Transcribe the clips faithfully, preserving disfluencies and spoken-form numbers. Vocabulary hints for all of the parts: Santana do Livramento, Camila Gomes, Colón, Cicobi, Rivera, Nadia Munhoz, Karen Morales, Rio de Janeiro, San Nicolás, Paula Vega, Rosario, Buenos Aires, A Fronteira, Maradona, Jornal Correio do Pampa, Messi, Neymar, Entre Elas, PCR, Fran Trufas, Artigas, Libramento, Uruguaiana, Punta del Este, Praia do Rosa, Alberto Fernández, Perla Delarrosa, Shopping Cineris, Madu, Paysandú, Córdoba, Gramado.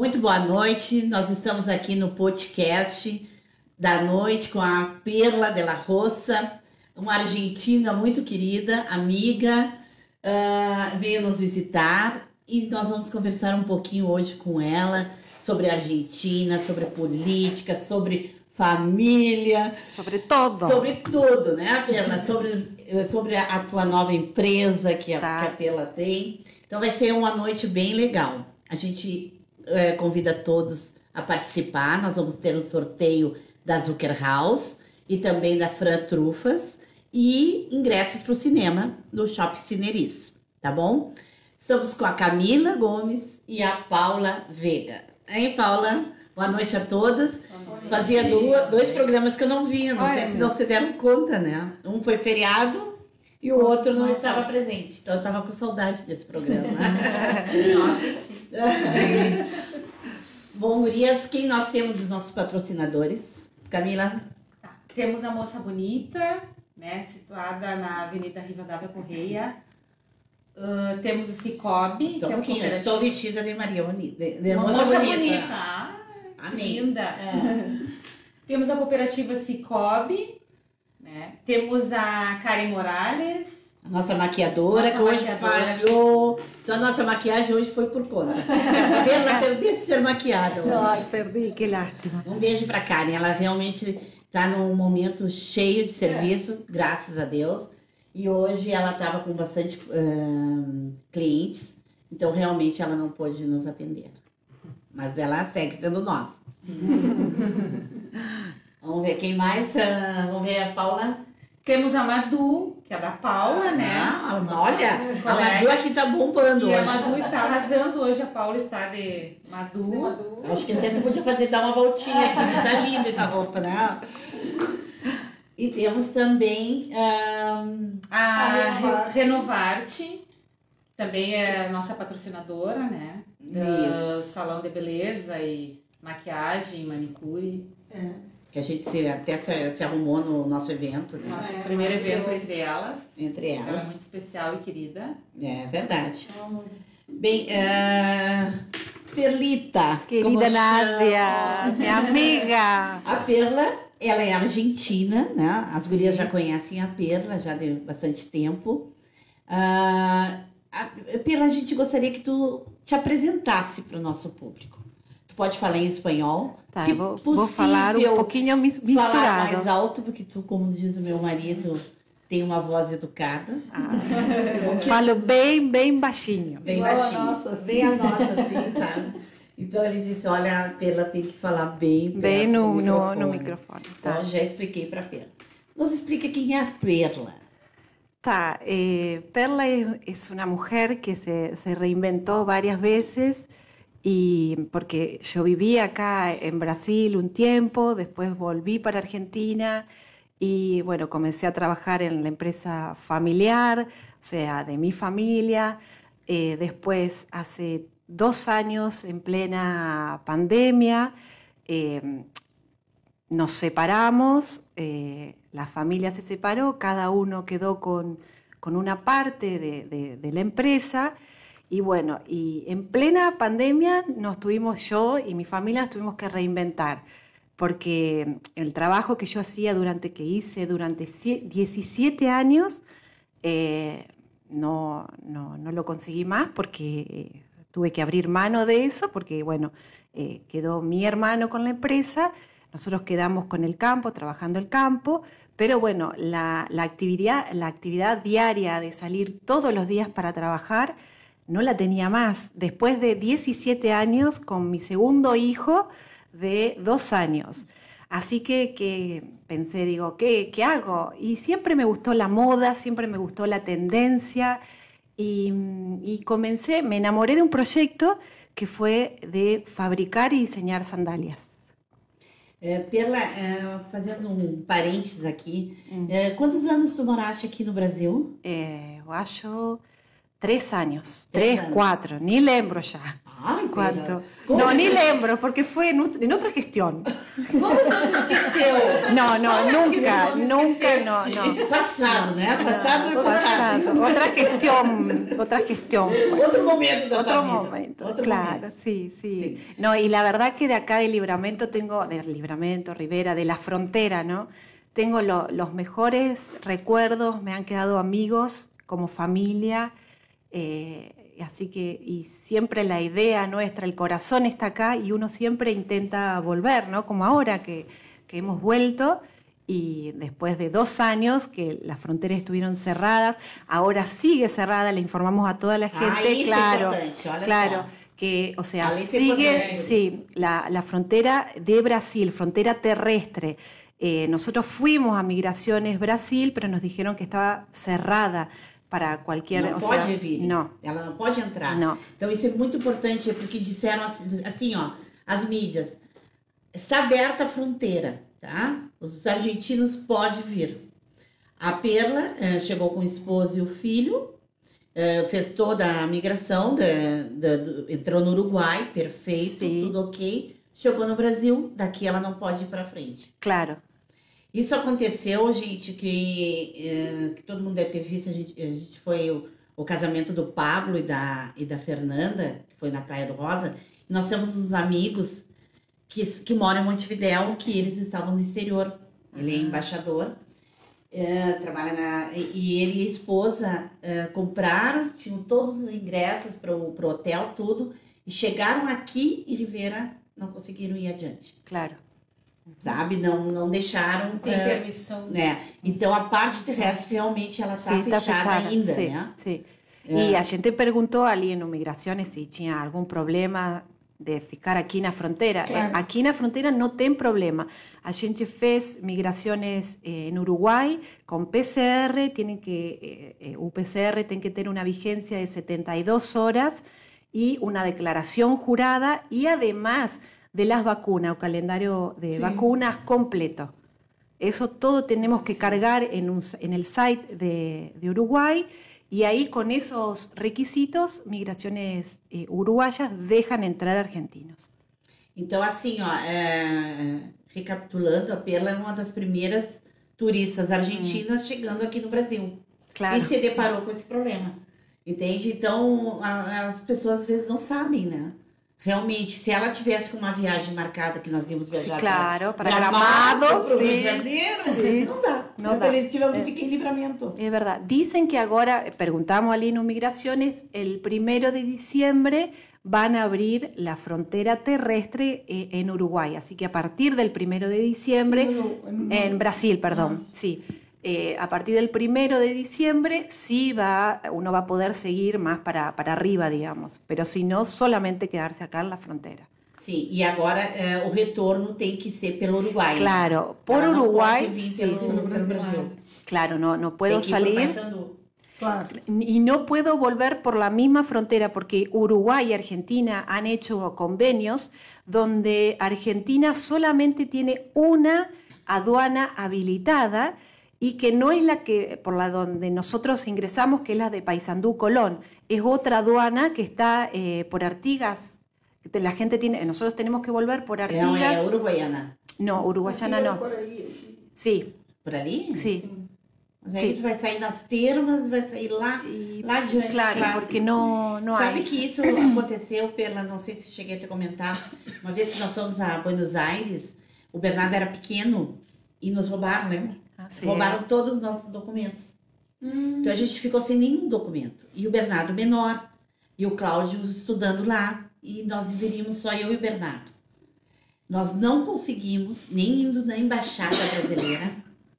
Muito boa noite, nós estamos aqui no podcast da noite com a Perla Delarrosa, uma argentina muito querida, amiga, uh, veio nos visitar e nós vamos conversar um pouquinho hoje com ela sobre a Argentina, sobre política, sobre família. Sobre tudo. Sobre tudo, né, Perla? Sobre, sobre a tua nova empresa que a, tá. que a Perla tem. Então vai ser uma noite bem legal. A gente... É, convida todos a participar. Nós vamos ter um sorteio da Zucker House e também da Fran Trufas e ingressos para o cinema no Shopping Cineris, tá bom? Estamos com a Camila Gomes e a Paula Vega. Hein, Paula? Boa noite a todas. Noite. Fazia duas, dois programas que eu não vinha, não Ai, sei se não se deram conta, né? Um foi feriado. E o outro não estava presente. Então eu estava com saudade desse programa. Bom, gurias, quem nós temos dos nossos patrocinadores? Camila? Tá. Temos a Moça Bonita, né, situada na Avenida Rivadavia Correia. Uh, temos o Cicobi. Então, um pouquinho, eu estou vestida de Maria Bonita. De, de Moça, Moça Bonita. Bonita. Ah, Amém. Linda. É. Temos a cooperativa Cicobi. É. Temos a Karen Morales, nossa maquiadora, nossa que hoje maquiadora. falhou. Então a nossa maquiagem hoje foi por conta. Ela perdeu ser maquiada hoje. Ai, perdi, que lástima. Um beijo para Karen, ela realmente está num momento cheio de serviço, é. graças a Deus. E hoje ela estava com bastante um, clientes, então realmente ela não pôde nos atender. Mas ela segue sendo nossa. Vamos ver quem mais? Uh, vamos ver a Paula. Temos a Madu, que é da Paula, ah, né? Ah, olha, a Madu aqui tá bombando e hoje. E a Madu está arrasando hoje, a Paula está de Madu. De Madu. Acho que até tu podia fazer, dar uma voltinha aqui, tá linda essa roupa, né? E temos também um, a, a Renovarte. Renovarte, também é nossa patrocinadora, né? Isso. Do salão de beleza e maquiagem, manicure. É. Que a gente se, até se, se arrumou no nosso evento, né? Nosso é, primeiro evento Deus. entre elas. Entre elas. Ela é muito especial e querida. É verdade. Oh. Bem, uh, Perlita. Querida Nádia, minha amiga. A Perla, ela é argentina, né? As Sim. gurias já conhecem a Perla, já de bastante tempo. Uh, a Perla, a gente gostaria que tu te apresentasse para o nosso público. Pode falar em espanhol. Tá, se vou, possível, vou falar um pouquinho misturado. Falar mais alto, porque tu, como diz o meu marido, tem uma voz educada. Ah, falo bem, bem baixinho. Bem Igual baixinho. A nossa, bem a nossa, assim, sabe? Então, ele disse, olha, a Perla tem que falar bem Bem no, no, microfone. no microfone. Tá. Então, já expliquei para a Perla. Nos explica quem é a Perla. Tá, eh, Perla é, é uma mulher que se, se reinventou várias vezes. Y porque yo viví acá en Brasil un tiempo, después volví para Argentina y bueno, comencé a trabajar en la empresa familiar, o sea, de mi familia. Eh, después, hace dos años, en plena pandemia, eh, nos separamos, eh, la familia se separó, cada uno quedó con, con una parte de, de, de la empresa. Y bueno, y en plena pandemia nos tuvimos, yo y mi familia nos tuvimos que reinventar, porque el trabajo que yo hacía durante, que hice durante diecisiete años, eh, no, no, no lo conseguí más porque tuve que abrir mano de eso, porque bueno, eh, quedó mi hermano con la empresa, nosotros quedamos con el campo, trabajando el campo, pero bueno, la, la actividad, la actividad diaria de salir todos los días para trabajar, no la tenía más. Después de diecisiete años con mi segundo hijo de dos años. Así que, que pensé, digo, ¿qué, qué hago? Y siempre me gustó la moda, siempre me gustó la tendencia. Y, y comencé, me enamoré de un proyecto que fue de fabricar y diseñar sandalias. É, Perla, é, fazendo um parênteses aqui, hum. é, quantos anos tu moraste aqui no Brasil? É, eu acho... Tres años, tres, tres años. cuatro, ni lembro ya. Ay, ¿cuánto? No, ni lembro, porque fue en, en otra gestión. ¿Cómo se esqueceu? No, no, nunca, nunca, no, no. Pasado, ¿no? Pasado no, y pasado. Otra gestión, otra gestión. Fue. Otro momento. Otro momento, Otro claro, momento. Sí, sí, sí. No, y la verdad que de acá de Libramento tengo, de Libramento, Rivera, de La Frontera, ¿no? Tengo lo, los mejores recuerdos, me han quedado amigos como familia, eh, así que y siempre la idea nuestra, el corazón está acá y uno siempre intenta volver, ¿no? Como ahora que, que hemos vuelto y después de dos años que las fronteras estuvieron cerradas, ahora sigue cerrada, le informamos a toda la gente, ah, claro, claro. Que, o sea, sigue sí, la, la frontera de Brasil, frontera terrestre. Eh, nosotros fuimos a Migraciones Brasil, pero nos dijeron que estaba cerrada para qualquer... Não pode seja, vir, não. Ela não pode entrar. Não. Então isso é muito importante, porque disseram assim, assim, ó, as mídias, está aberta a fronteira, tá? Os argentinos podem vir. A Perla eh, chegou com o esposo e o filho, eh, fez toda a migração, de, de, de, entrou no Uruguai, perfeito, sim, tudo ok, chegou no Brasil, daqui ela não pode ir para frente. Claro. Isso aconteceu, gente, que, que todo mundo deve ter visto. A gente, a gente foi o, o casamento do Pablo e da, e da Fernanda, que foi na Praia do Rosa. E nós temos uns amigos que, que moram em Montevidéu, que eles estavam no exterior. Ele é embaixador, é, trabalha na... E ele e a esposa é, compraram, tinham todos os ingressos para o hotel, tudo. E chegaram aqui e Rivera não conseguiram ir adiante. Claro. Sabe, não, não deixaram... Tem uh, permissão. Né? Então, a parte terrestre, realmente, ela está sí, fechada, fechada ainda, sí, né? Sí. É. E a gente perguntou ali no Migrações se tinha algum problema de ficar aqui na fronteira. Claro. Aqui na fronteira não tem problema. A gente fez migrações eh, no Uruguai com P C R, tem que, eh, o P C R tem que ter uma vigência de setenta y dos horas e uma declaração jurada e, además, de las vacunas, o calendario de sí, vacunas completo. Eso todo tenemos que sí, cargar en, un, en el site de, de Uruguay y ahí con esos requisitos, migraciones eh, uruguayas dejan entrar argentinos. Então, assim, ó, é, recapitulando, a Perla é uma das primeiras turistas argentinas hum. chegando aqui no Brasil. Claro. E se deparou com esse problema, entende? Então, a, as pessoas às vezes não sabem, né? Realmente, se ela tivesse com uma viagem marcada, que nós íamos viajar sí, claro, para Gramado, para o Rio de Janeiro, sí, não dá. Não dá. É, fica em Livramento. É verdade. Dizem que agora, perguntamos ali no Migraciones, el primero de diciembre van a abrir la frontera terrestre en Uruguay. Así que a partir del primero de diciembre, en, en Brasil, perdón, ah. sí. Eh, a partir del primero de diciembre sí va, uno va a poder seguir más para, para arriba, digamos, pero si no, solamente quedarse acá en la frontera. Sí, y ahora eh, el retorno tiene que ser pelo Uruguay. Claro, por Ela Uruguay, sí. Pelo Brasil. Claro, no, no puedo salir. Claro. Y no puedo volver por la misma frontera porque Uruguay y Argentina han hecho convenios donde Argentina solamente tiene una aduana habilitada y que no es la que por la donde nosotros ingresamos, que es la de Paysandú, Colón. Es otra aduana que está eh, por Artigas. La gente tiene, nosotros tenemos que volver por Artigas. No, es Uruguayana. No, Uruguayana Artigas no. Por ahí. Sí. ¿Por ahí? Sí. Mas aí tu vai sair nas termas, vai sair lá, e, lá adiante. Claro, claro, porque não, não Sabe há... que isso aconteceu pela, não sei se cheguei a te comentar, uma vez que nós fomos a Buenos Aires, o Bernardo era pequeno e nos roubaram, lembra? Ah, roubaram todos os nossos documentos. Hum. Então a gente ficou sem nenhum documento. E o Bernardo menor, e o Cláudio estudando lá, e nós viveríamos só eu e o Bernardo. Nós não conseguimos, nem indo na embaixada brasileira,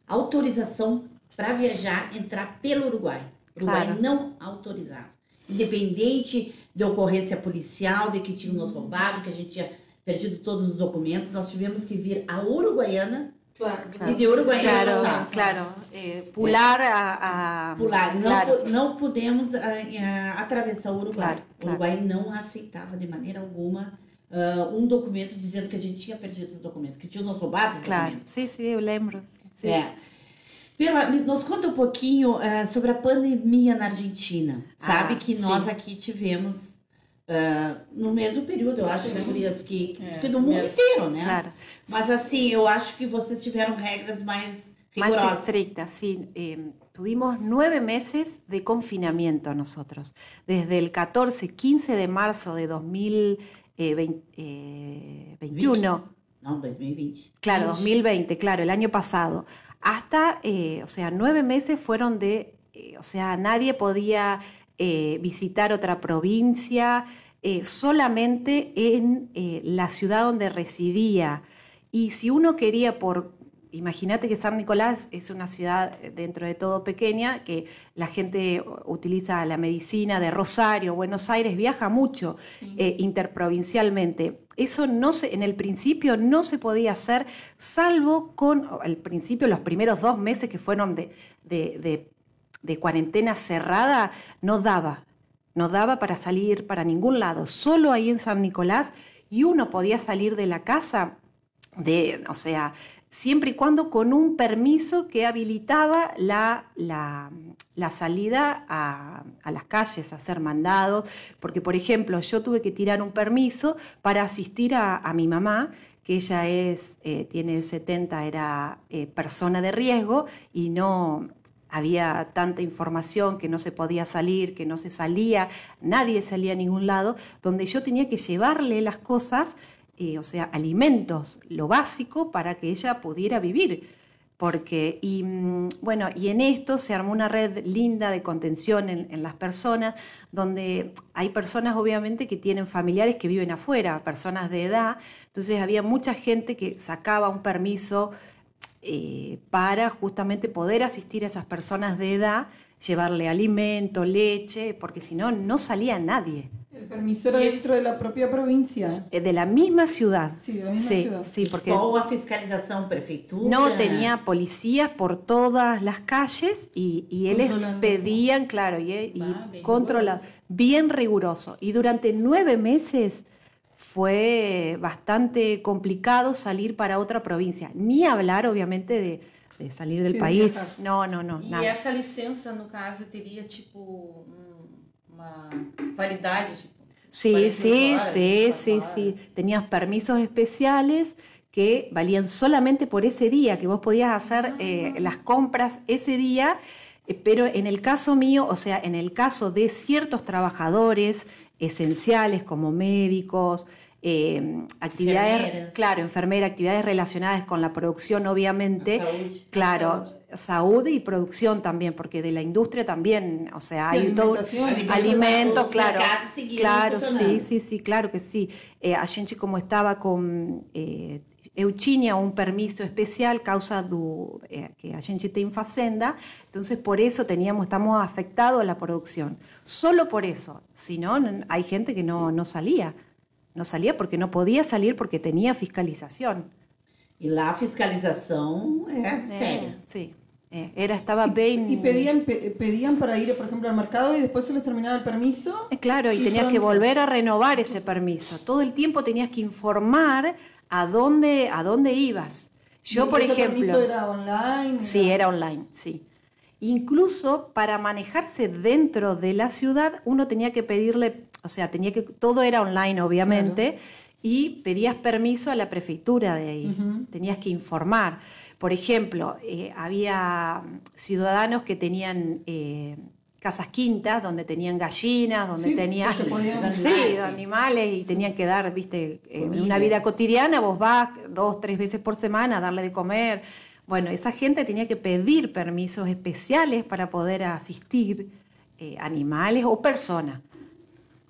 autorização para viajar, entrar pelo Uruguai. O Uruguai claro. não autorizava. Independente de ocorrência policial, de que tinham nos roubado, que a gente tinha perdido todos os documentos, nós tivemos que vir à Uruguaiana. Claro, claro. E de Uruguaiana claro, passar. Claro, é, pular a... a... Pular, não, claro. não pudemos a, a, atravessar o Uruguai. Claro, claro. O Uruguai não aceitava de maneira alguma uh, um documento dizendo que a gente tinha perdido os documentos, que tinham nos roubado os claro. documentos. Sim, sim, eu lembro. Sim. É. Perla, nos conta um pouquinho uh, sobre a pandemia na Argentina. Sabe ah, que sim. nós aqui tivemos... Uh, no mesmo período, eu acho, né, gurias, que, que, é, que do mundo mesmo. inteiro, né? Claro. Mas assim, eu acho que vocês tiveram regras mais rigorosas. Más estrictas, sí. Eh, tuvimos nueve meses de confinamiento nosotros. Desde el catorce, quince de marzo de dois mil e vinte, vinte, vinte. No, dois mil e vinte. Claro, dois mil e vinte, claro, el año pasado. Hasta, eh, o sea, nueve meses fueron de, eh, o sea, nadie podía... Eh, visitar otra provincia, eh, solamente en eh, la ciudad donde residía. Y si uno quería por... Imagínate que San Nicolás es una ciudad dentro de todo pequeña, que la gente utiliza la medicina de Rosario, Buenos Aires, viaja mucho sí. eh, interprovincialmente. Eso no se, en el principio no se podía hacer, salvo con... Al principio, los primeros dos meses que fueron de... de, de de cuarentena cerrada, no daba, no daba para salir para ningún lado, solo ahí en San Nicolás, y uno podía salir de la casa, de, o sea, siempre y cuando con un permiso que habilitaba la, la, la salida a, a las calles, a ser mandados, porque por ejemplo yo tuve que tirar un permiso para asistir a, a mi mamá, que ella es, eh, tiene setenta, era eh, persona de riesgo y no... Había tanta información que no se podía salir, que no se salía, nadie salía a ningún lado, donde yo tenía que llevarle las cosas, eh, o sea, alimentos, lo básico para que ella pudiera vivir. Porque, y bueno, y en esto se armó una red linda de contención en, en las personas, donde hay personas obviamente que tienen familiares que viven afuera, personas de edad, entonces había mucha gente que sacaba un permiso Eh, para justamente poder asistir a esas personas de edad, llevarle alimento, leche, porque si no, no salía nadie. El permiso era es, dentro de la propia provincia. De la misma ciudad. Sí, de la misma sí, ciudad. Sí, porque ¿o a fiscalización prefectura? No, tenía policías por todas las calles y, y ellos pedían, claro, y, y ah, bien controlaban, bien riguroso. Y durante nueve meses... Fue bastante complicado salir para otra provincia. Ni hablar, obviamente, de, de salir del sí, país. É não, não, não. E nada. Essa licença, no caso, teria, tipo, uma validade? Tipo, sim, sim, sim, sim, sim. Tenías permisos especiales que valían solamente por ese día, que vos podías hacer ah, eh, las compras ese día. Pero en el caso mío, o sea, en el caso de ciertos trabajadores esenciales como médicos, eh, actividades, enfermera. claro, enfermera, actividades relacionadas con la producción, obviamente, salud. claro, salud. salud y producción también, porque de la industria también, o sea, sí, hay todo alimento, claro, claro, sí, sí, sí, claro que sí. Eh, a gente como estava com eh, eu tinha um permiso especial causa do eh, que a gente tem fazenda, entonces por eso teníamos, estamos afectados a la producción, solo por eso, si no, hay gente que no, no salía, no salía porque no podía salir porque tenía fiscalización. Y la fiscalización é séria. Sí. Era, estaba bien... ¿Y pedían, pe, pedían para ir, por ejemplo, al mercado y después se les terminaba el permiso? Claro, y, y tenías son... que volver a renovar ese permiso. Todo el tiempo tenías que informar a dónde, a dónde ibas. Yo, ¿Y por ese ejemplo... permiso era online? Sí, era online, sí. Incluso para manejarse dentro de la ciudad, uno tenía que pedirle... O sea, tenía que... Todo era online, obviamente, claro. Y pedías permiso a la prefectura de ahí. Uh-huh. Tenías que informar. Por ejemplo, eh, había ciudadanos que tenían eh, casas quintas, donde tenían gallinas, donde sí, tenían animales, sí, sí. animales y tenían que dar, viste, eh, una vida cotidiana, vos vas dos, tres veces por semana a darle de comer. Bueno, esa gente tenía que pedir permisos especiales para poder asistir eh, animales o personas.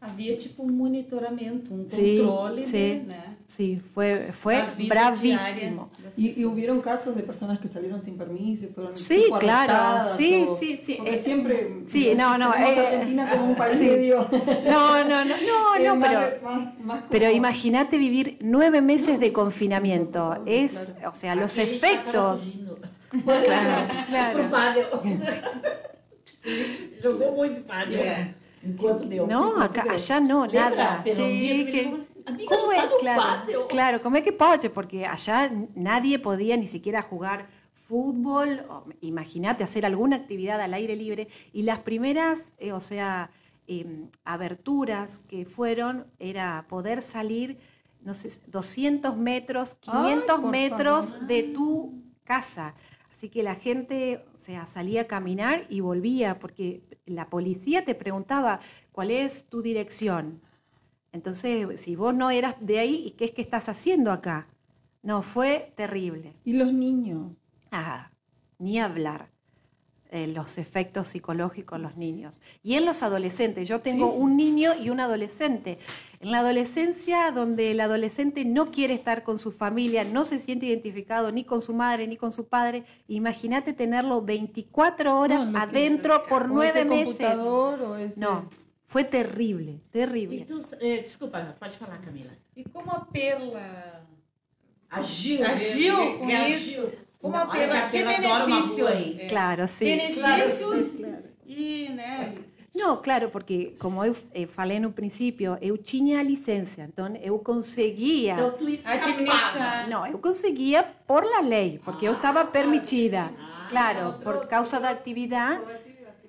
Havia tipo um monitoramento, um controle, sim, sim, de, né? Sim, foi, foi bravíssimo. E, e houveram casos de pessoas que saíram sem permiso e foram sim, tipo, claro, sim, ou... sim, sim. Porque é, sempre sim, não, não, é... a Argentina como um país sim. medio... Não, não, não, não, é não mais, pero, más, más pero imagínate vivir nueve meses de confinamiento. Claro. Es, o sea, los aqui efectos... Claro, claro. Pro padre. Jogou muito padre. É. Enquanto deu. Não, acá, deu. allá não, nada. Sí, que... ¿Cómo es? Claro, claro, ¿cómo es que pode? Porque allá nadie podía ni siquiera jugar fútbol, imagínate hacer alguna actividad al aire libre. Y las primeras, eh, o sea, eh, aberturas que fueron, era poder salir, no sé, doscientos metros, quinientos Ay, metros favor. de tu casa. Así que la gente, o sea, salía a caminar y volvía, porque la policía te preguntaba, ¿cuál es tu dirección? Entonces, si vos no eras de ahí, ¿qué es que estás haciendo acá? No, fue terrible. ¿Y los niños? Ah, ni hablar. Eh, los efectos psicológicos en los niños. Y en los adolescentes. Yo tengo ¿Sí? un niño y un adolescente. En la adolescencia, donde el adolescente no quiere estar con su familia, no se siente identificado ni con su madre ni con su padre, imagínate tenerlo veinticuatro horas no, adentro que, por nueve meses. Computador, o ese... No, fue terrible, terrible. E tu, eh, desculpa, pode falar, Camila. E como a Perla agiu, agiu com isso? Como a Perla, que benefícios. É. Claro, sim. Benefícios claro. E, né... Não, claro, porque como eu eh, falei no princípio, eu tinha a licença, então eu conseguia... Então tu administrar. Não, eu conseguia por la lei, porque ah, eu estava permitida, ah, claro, outro, por causa da atividade.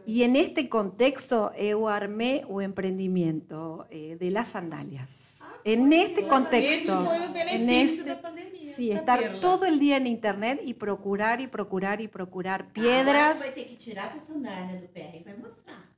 E neste contexto eu armei o empreendimento eh, de las sandalias. Ah, neste contexto. Esse foi o benefício este, da pandemia. Sim, estar Perla. todo o dia na internet e procurar, e procurar, e procurar pedras. Ah, vai ter que tirar a sandália do pé e vai mostrar.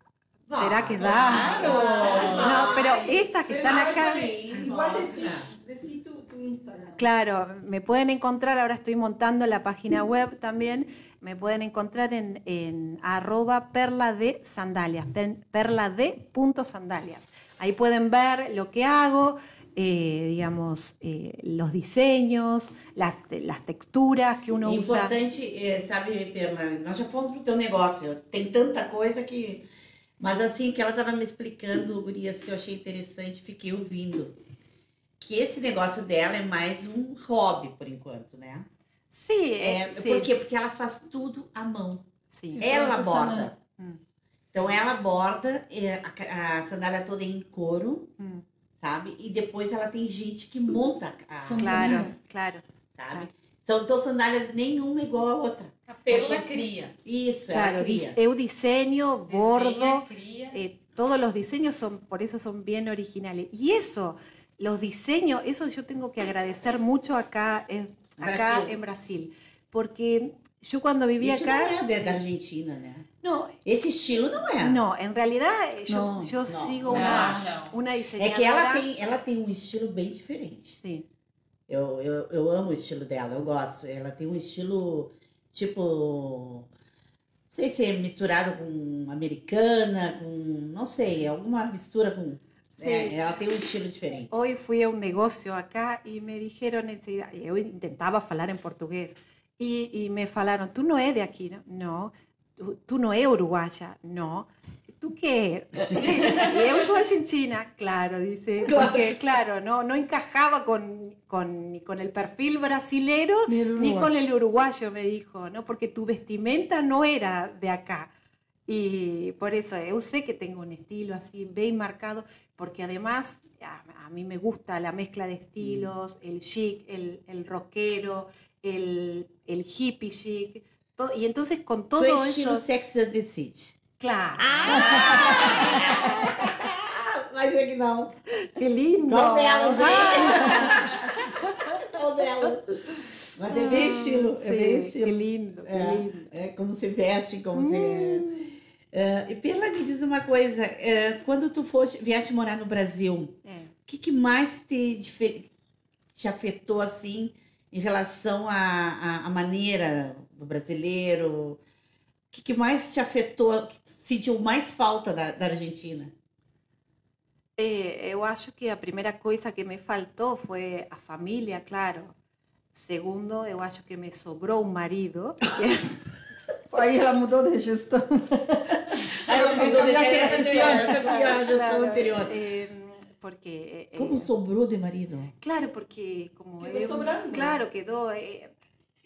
¿Será que da? Claro. No, pero estas que pero están acá... Igual decí, decí tu, tu Instagram. Claro, me pueden encontrar, ahora estoy montando la página web también, me pueden encontrar en, en arroba perla de sandalias, perla de punto sandalias. Ahí pueden ver lo que hago, eh, digamos, eh, los diseños, las, las texturas que uno usa. Importante, eh, sabe, Perla, nós já fomos pro teu negócio, tem tanta coisa que... Mas assim, que ela estava me explicando, gurias, que eu achei interessante, fiquei ouvindo. Que esse negócio dela é mais um hobby, por enquanto, né? Sim. É, sim. Por quê? Porque ela faz tudo à mão. Sim. Ela borda. Hum. Então, ela borda, a, a sandália toda é em couro, hum. sabe? E depois ela tem gente que monta a sandália. Claro, claro. Sabe? Claro. Então, então, sandálias nenhuma igual a outra. A Perla cría. Isso, claro, ela cría. Eu diseño, bordo, Diseña, eh, todos los diseños son, por eso son bien originales. Y eso, los diseños, eso yo tengo que agradecer mucho acá, eh, acá Brasil. en Brasil. Porque yo cuando vivía isso acá... Isso não é da Argentina, né? No, esse estilo não é. Não, em realidade, eu, eu não, sigo não, uma, não. uma desenhadora... É que ela tem, ela tem um estilo bem diferente. Sim. Eu, eu, eu amo o estilo dela, eu gosto. Ela tem um estilo... Tipo, não sei se é misturado com americana, com, não sei, alguma mistura com... Sí. É, ela tem um estilo diferente. Hoje fui a um negócio acá e me dijeron, eu intentava falar em português, e, e me falaram, tu não é de aqui, não? Não. Tu, tu não é uruguaia? Não. Tu que é? Eu sou argentina, claro, dice, porque claro, no, no encajaba con, con, ni con el perfil brasilero ni con el uruguayo, me dijo, no, porque tu vestimenta no era de acá. Y por eso yo sé que tengo un estilo así bien marcado, porque además a, a mí me gusta la mezcla de estilos, el chic, el, el rockero, el, el hippie chic, todo, y entonces con todo eso... Tu estilo Sex and the City. Claro. Ah! Mas é que não. Que lindo. Qual delas, hein? Qual delas. Mas é bem estilo. Sim, é bem estilo. Que lindo. Que é, lindo. É como se veste, como hum. se... É, e Perla, me diz uma coisa. É, quando tu foste, vieste morar no Brasil, o é. que, que mais te, difer... te afetou, assim, em relação à maneira do brasileiro... O que, que mais te afetou, que sentiu mais falta da, da Argentina? É, eu acho que a primeira coisa que me faltou foi a família, claro. Segundo, eu acho que me sobrou um marido. Aí ela mudou de gestão. Aí ela mudou de gestão anterior. Porque, como sobrou de marido? Claro, porque... como quedou eu, sobrando. Claro, quedou... É,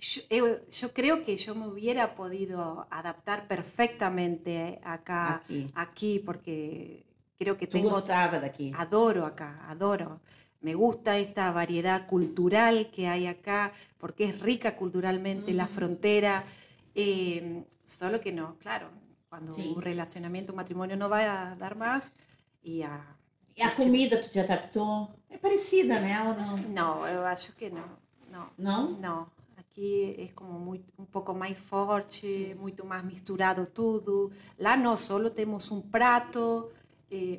Yo, yo, yo creo que yo me hubiera podido adaptar perfectamente acá, aquí, aquí porque creo que tengo... Tú gustaba de aquí. Adoro acá, adoro. Me gusta esta variedad cultural que hay acá, porque es rica culturalmente, mm. la frontera. Eh, solo que no, claro, cuando sí. un relacionamiento, un matrimonio no va a dar más... e a... E a comida tu te adaptou? É parecida, né, ou não? Não, eu acho que não. Não? Não. não. Aqui é como muito, um pouco mais forte, muito mais misturado tudo. Lá nós só temos um prato,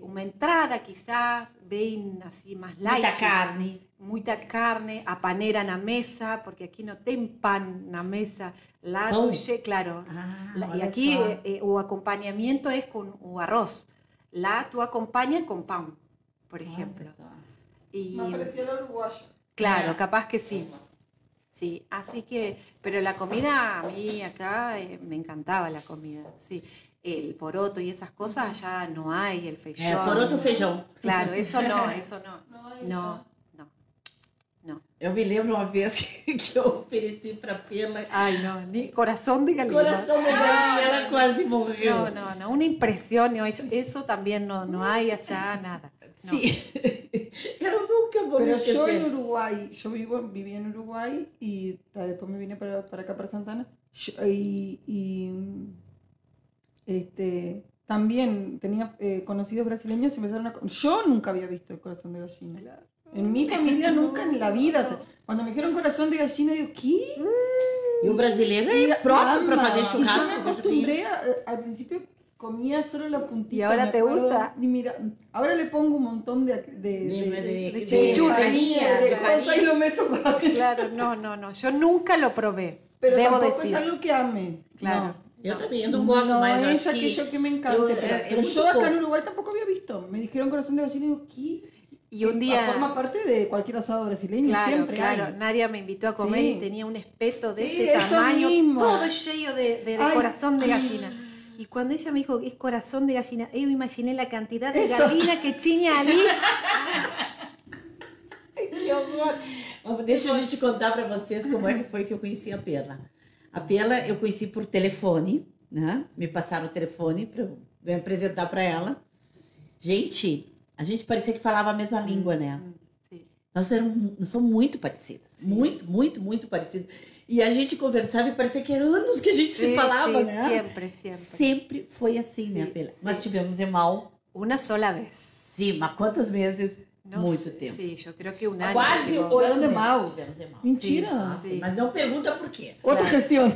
uma entrada, quizás, bem assim, mais light. Muita carne. Muita carne, a paneira na mesa, porque aqui não tem pão na mesa. Lá tu chega, claro. Ah, e aqui é, é, o acompanhamento é com o arroz. Lá tu acompanha com pão, por exemplo. E... Mas parecia na uruguaia. Claro, capaz que sim. Sí, así que, pero la comida a mí acá eh, me encantaba la comida, sí. El poroto y esas cosas allá no hay, el feijón. El poroto feijão. Claro, eso no, eso no. No, no, no. Eu me lembro uma vez que, que eu ofereci para Perla. Ai, não, ni coração de galinha. Coração de galinha, ela quase morreu. Não, não, não, uma impressão. Isso, isso também não, não há allá nada. Não. Sim. Eu nunca vou me esquecer. Mas eu no Uruguai, eu vivo, vivia no Uruguai e tá, depois me vine para, para cá, para Santana. E, e este, também tinha eh, conhecidos brasileiros que começaram a... Eu nunca havia visto o coração de galinha. Claro. En mi familia nunca en la vida. Cuando me dijeron corazón de gallina, digo, ¿qué? Y un brasileño es propio para hacer churrasco. Yo me acostumbré, a, al principio comía solo la puntita. ¿Y ahora te gusta? Y mira, ahora le pongo un montón de... de, de, de chimichurria. De cosas y lo meto para... Claro, no, no, no. Yo nunca lo probé. Pero debo decir. Pero tampoco es algo que ame. Claro. No. Eu também, eu não gosto, não, mas eu acho que... Não, é aquilo que me encanta. Eu, é, é Pero eu acá no Uruguai tampoco había visto. Me dijeron corazón de gallina y digo, ¿qué? Y un día... Forma parte de cualquier asado brasileño, claro, siempre. Claro, claro. Nadia me invitó a comer sí. y tenía un espeto de sí, este tamaño, mismo. Todo lleno de, de, de ay, corazón de gallina. Ay. Y cuando ella me dijo, es corazón de gallina, yo imaginé la cantidad de gallina que tinha ali. Que horror. Deixa a gente contar para vocês como é que foi que eu conheci a Perla. A Perla eu conheci por telefone, né? Me passaram o telefone para eu me apresentar para ela. Gente... A gente parecia que falava a mesma língua, né? Sim. Nós, éramos, nós somos muito parecidas. Sim. Muito, muito, muito parecidas. E a gente conversava e parecia que era anos que a gente sim, se falava, sim, né? Sempre, sempre. Sempre foi assim, sim, né, Perla? Nós tivemos de mal. Uma sola vez. Sim, mas quantas vezes? Não muito sei, tempo. Sim, eu creio que um ano. Quase oito de mal. Tivemos de mal. Mentira. Sim, ah, sim. Mas não pergunta por quê. Outra claro. Questão.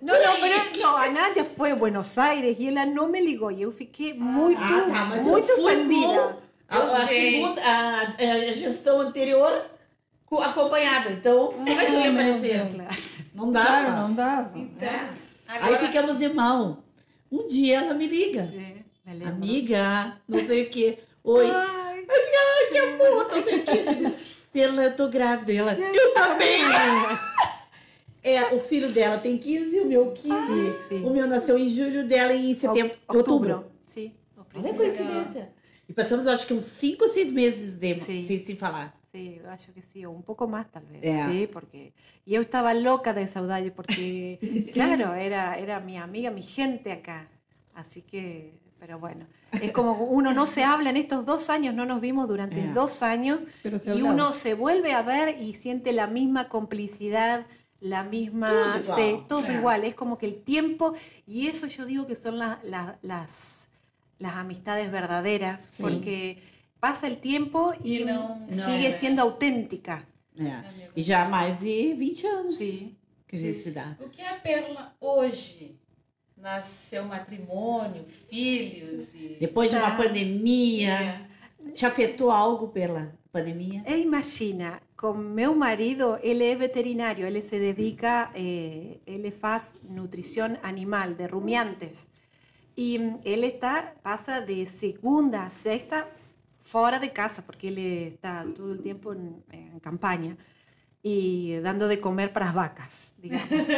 No, no, pero no, a Nadia fue a Buenos Aires y ella no me ligó y yo fiquei muito, ah, tá, mas muito eu fui ofendida. Com a, a, segunda, a, a gestão anterior acompanhada, então como é que eu ia aparecer? Não dava. Claro, não dava. Então, é. Agora... Aí ficamos de mal. Um dia ela me liga. É, me amiga, não sei o que. Oi. Ai, Ai que amor, não sei o que. Pela, eu tô grávida. Ela, eu, eu também. É, o filho dela tem quinze, o meu quinze. Ah, o meu nasceu em julho, dela em setembro, outubro. outubro. Sim. Olha a coincidência. E passamos, acho que uns cinco ou seis meses de, sim. Sem se falar. Sim, eu acho que sim, ou um pouco mais, talvez. É. Sim, porque... E eu estava louca de saudade, porque, claro, era, era minha amiga, minha gente acá. Assim que, pero bueno. Es como uno no se habla en estos dos años, no nos vimos durante é. dos años, y uno se vuelve a ver y siente la misma complicidad. La misma, todo igual. Sí, todo claro. igual, es como que el tiempo, y eso yo digo que son la, la, las, las amistades verdaderas, sí. Porque pasa el tiempo y, y no, sigue no, siendo é. auténtica. É. E já há mais de vinte anos sim. que sim. se dá. O que é a Perla hoje? Nasceu matrimônio, filhos... E... Depois tá. de uma pandemia, é. Te afetou algo pela pandemia? É, imagina... Con mi marido, él es veterinario, él se dedica, eh, él hace nutrición animal de rumiantes. Y él está, pasa de segunda a sexta fuera de casa, porque él está todo el tiempo en, en campaña y dando de comer para las vacas, digamos.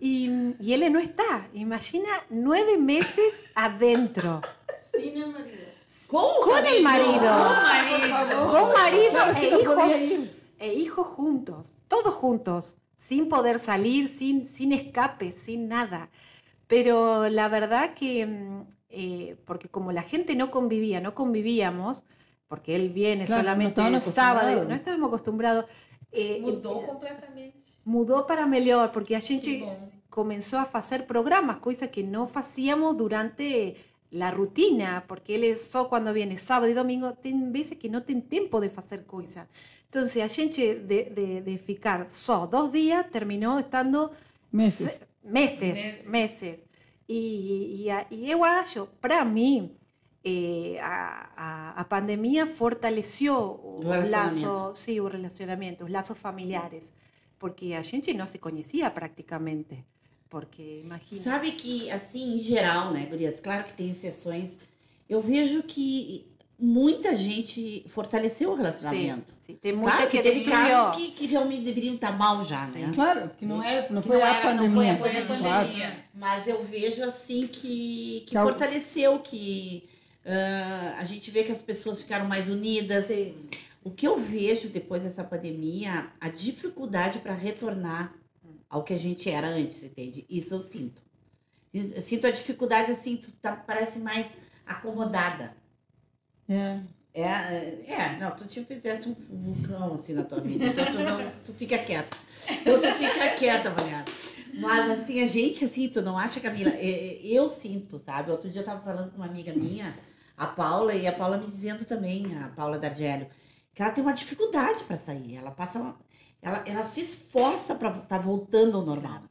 Y, y él no está, imagina, nueve meses adentro. Sin el marido. Con, con el marido. marido. Con marido claro, e si hijos. No e hijos juntos, todos juntos, sin poder salir, sin, sin escape, sin nada. Pero la verdad que, eh, porque como la gente no convivía, no convivíamos, porque él viene claro, solamente el sábado, no estábamos acostumbrados. Eh, mudó eh, completamente. Mudó para melhor, porque a gente sí, comenzó a hacer programas, cosas que no hacíamos durante la rutina, porque ele só quando viene sábado e domingo, tem vezes que não tem tempo de fazer coisas. Então, a gente de, de, de ficar só dois dias, terminou estando meses, se, meses, meses. meses. E, e, e eu acho, para mim, eh, a, a, a pandemia fortaleceu o, o laço, sim, o relacionamento, os laços familiares, porque a gente não se conhecia praticamente, porque imagina... Sabe que, assim, em geral, né, gurias, claro que tem exceções, eu vejo que muita gente fortaleceu o relacionamento. Sim, sim. Tem muita claro que, que teve casos que, que realmente deveriam estar mal já, sim, né? Claro, que não, é, não, que foi, não, a era, não foi a pandemia. Claro. Mas eu vejo assim que, que claro. fortaleceu, que uh, a gente vê que as pessoas ficaram mais unidas. Sim. O que eu vejo depois dessa pandemia, a dificuldade para retornar ao que a gente era antes, entende? Isso eu sinto. Eu sinto a dificuldade, assim, tu tá, parece mais acomodada. É. É, é, não, tu te fizesse um vulcão assim na tua vida, então tu, não, tu fica quieta, então tu fica quieta, mulher. Mas assim, a gente, assim, tu não acha, Camila? Eu sinto, sabe? Outro dia eu tava falando com uma amiga minha, a Paula, e a Paula me dizendo também, a Paula D'Argelio, que ela tem uma dificuldade pra sair, ela passa, uma, ela, ela se esforça pra tá voltando ao normal,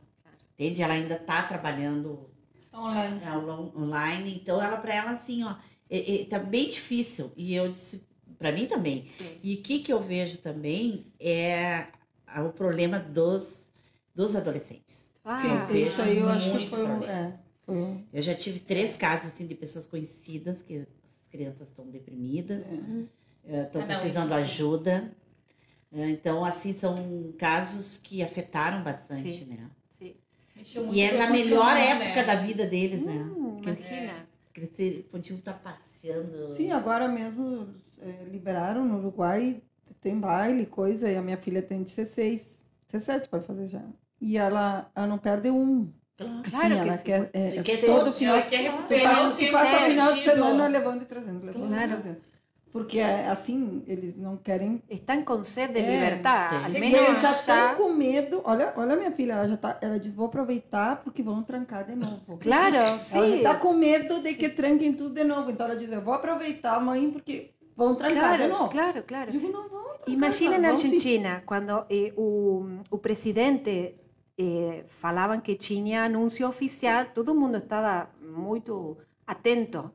entende? Ela ainda tá trabalhando online, online então ela, pra ela, assim, ó, É, é, tá bem difícil, e eu disse, para mim também. Sim. E o que, que eu vejo também é o problema dos, dos adolescentes. Ah, sim, isso aí eu acho que foi um... É. Uhum. Eu já tive três casos assim, de pessoas conhecidas, que as crianças estão deprimidas, estão uhum. precisando ah, não, ajuda. Então, assim, são casos que afetaram bastante, sim, né? Sim. E é na melhor época, né, da vida deles, né? Hum, que imagina. Podiam estar passeando. Sim, agora mesmo é, liberaram no Uruguai, tem baile, coisa, e a minha filha tem dezesseis, dezessete, pode fazer já. E ela, ela não perde um. Claro, assim, claro ela que quer, é, é, quer todo final. Tu passa, tu passa o final de semana levando e trazendo, levando claro. e trazendo. Porque assim, eles não querem... Estão com sede de é, liberdade. Eles já estão com medo. Olha, olha minha filha, ela já tá, ela diz, vou aproveitar porque vão trancar de novo. Claro, sim. Ela está com medo de sim. que tranquem tudo de novo. Então ela diz, eu vou aproveitar, mãe, porque vão trancar claro, de novo. Claro, claro. Digo, não vão trancar. Imagina na Argentina, se... quando eh, o, o presidente eh, falava que tinha anúncio oficial, todo mundo estava muito atento.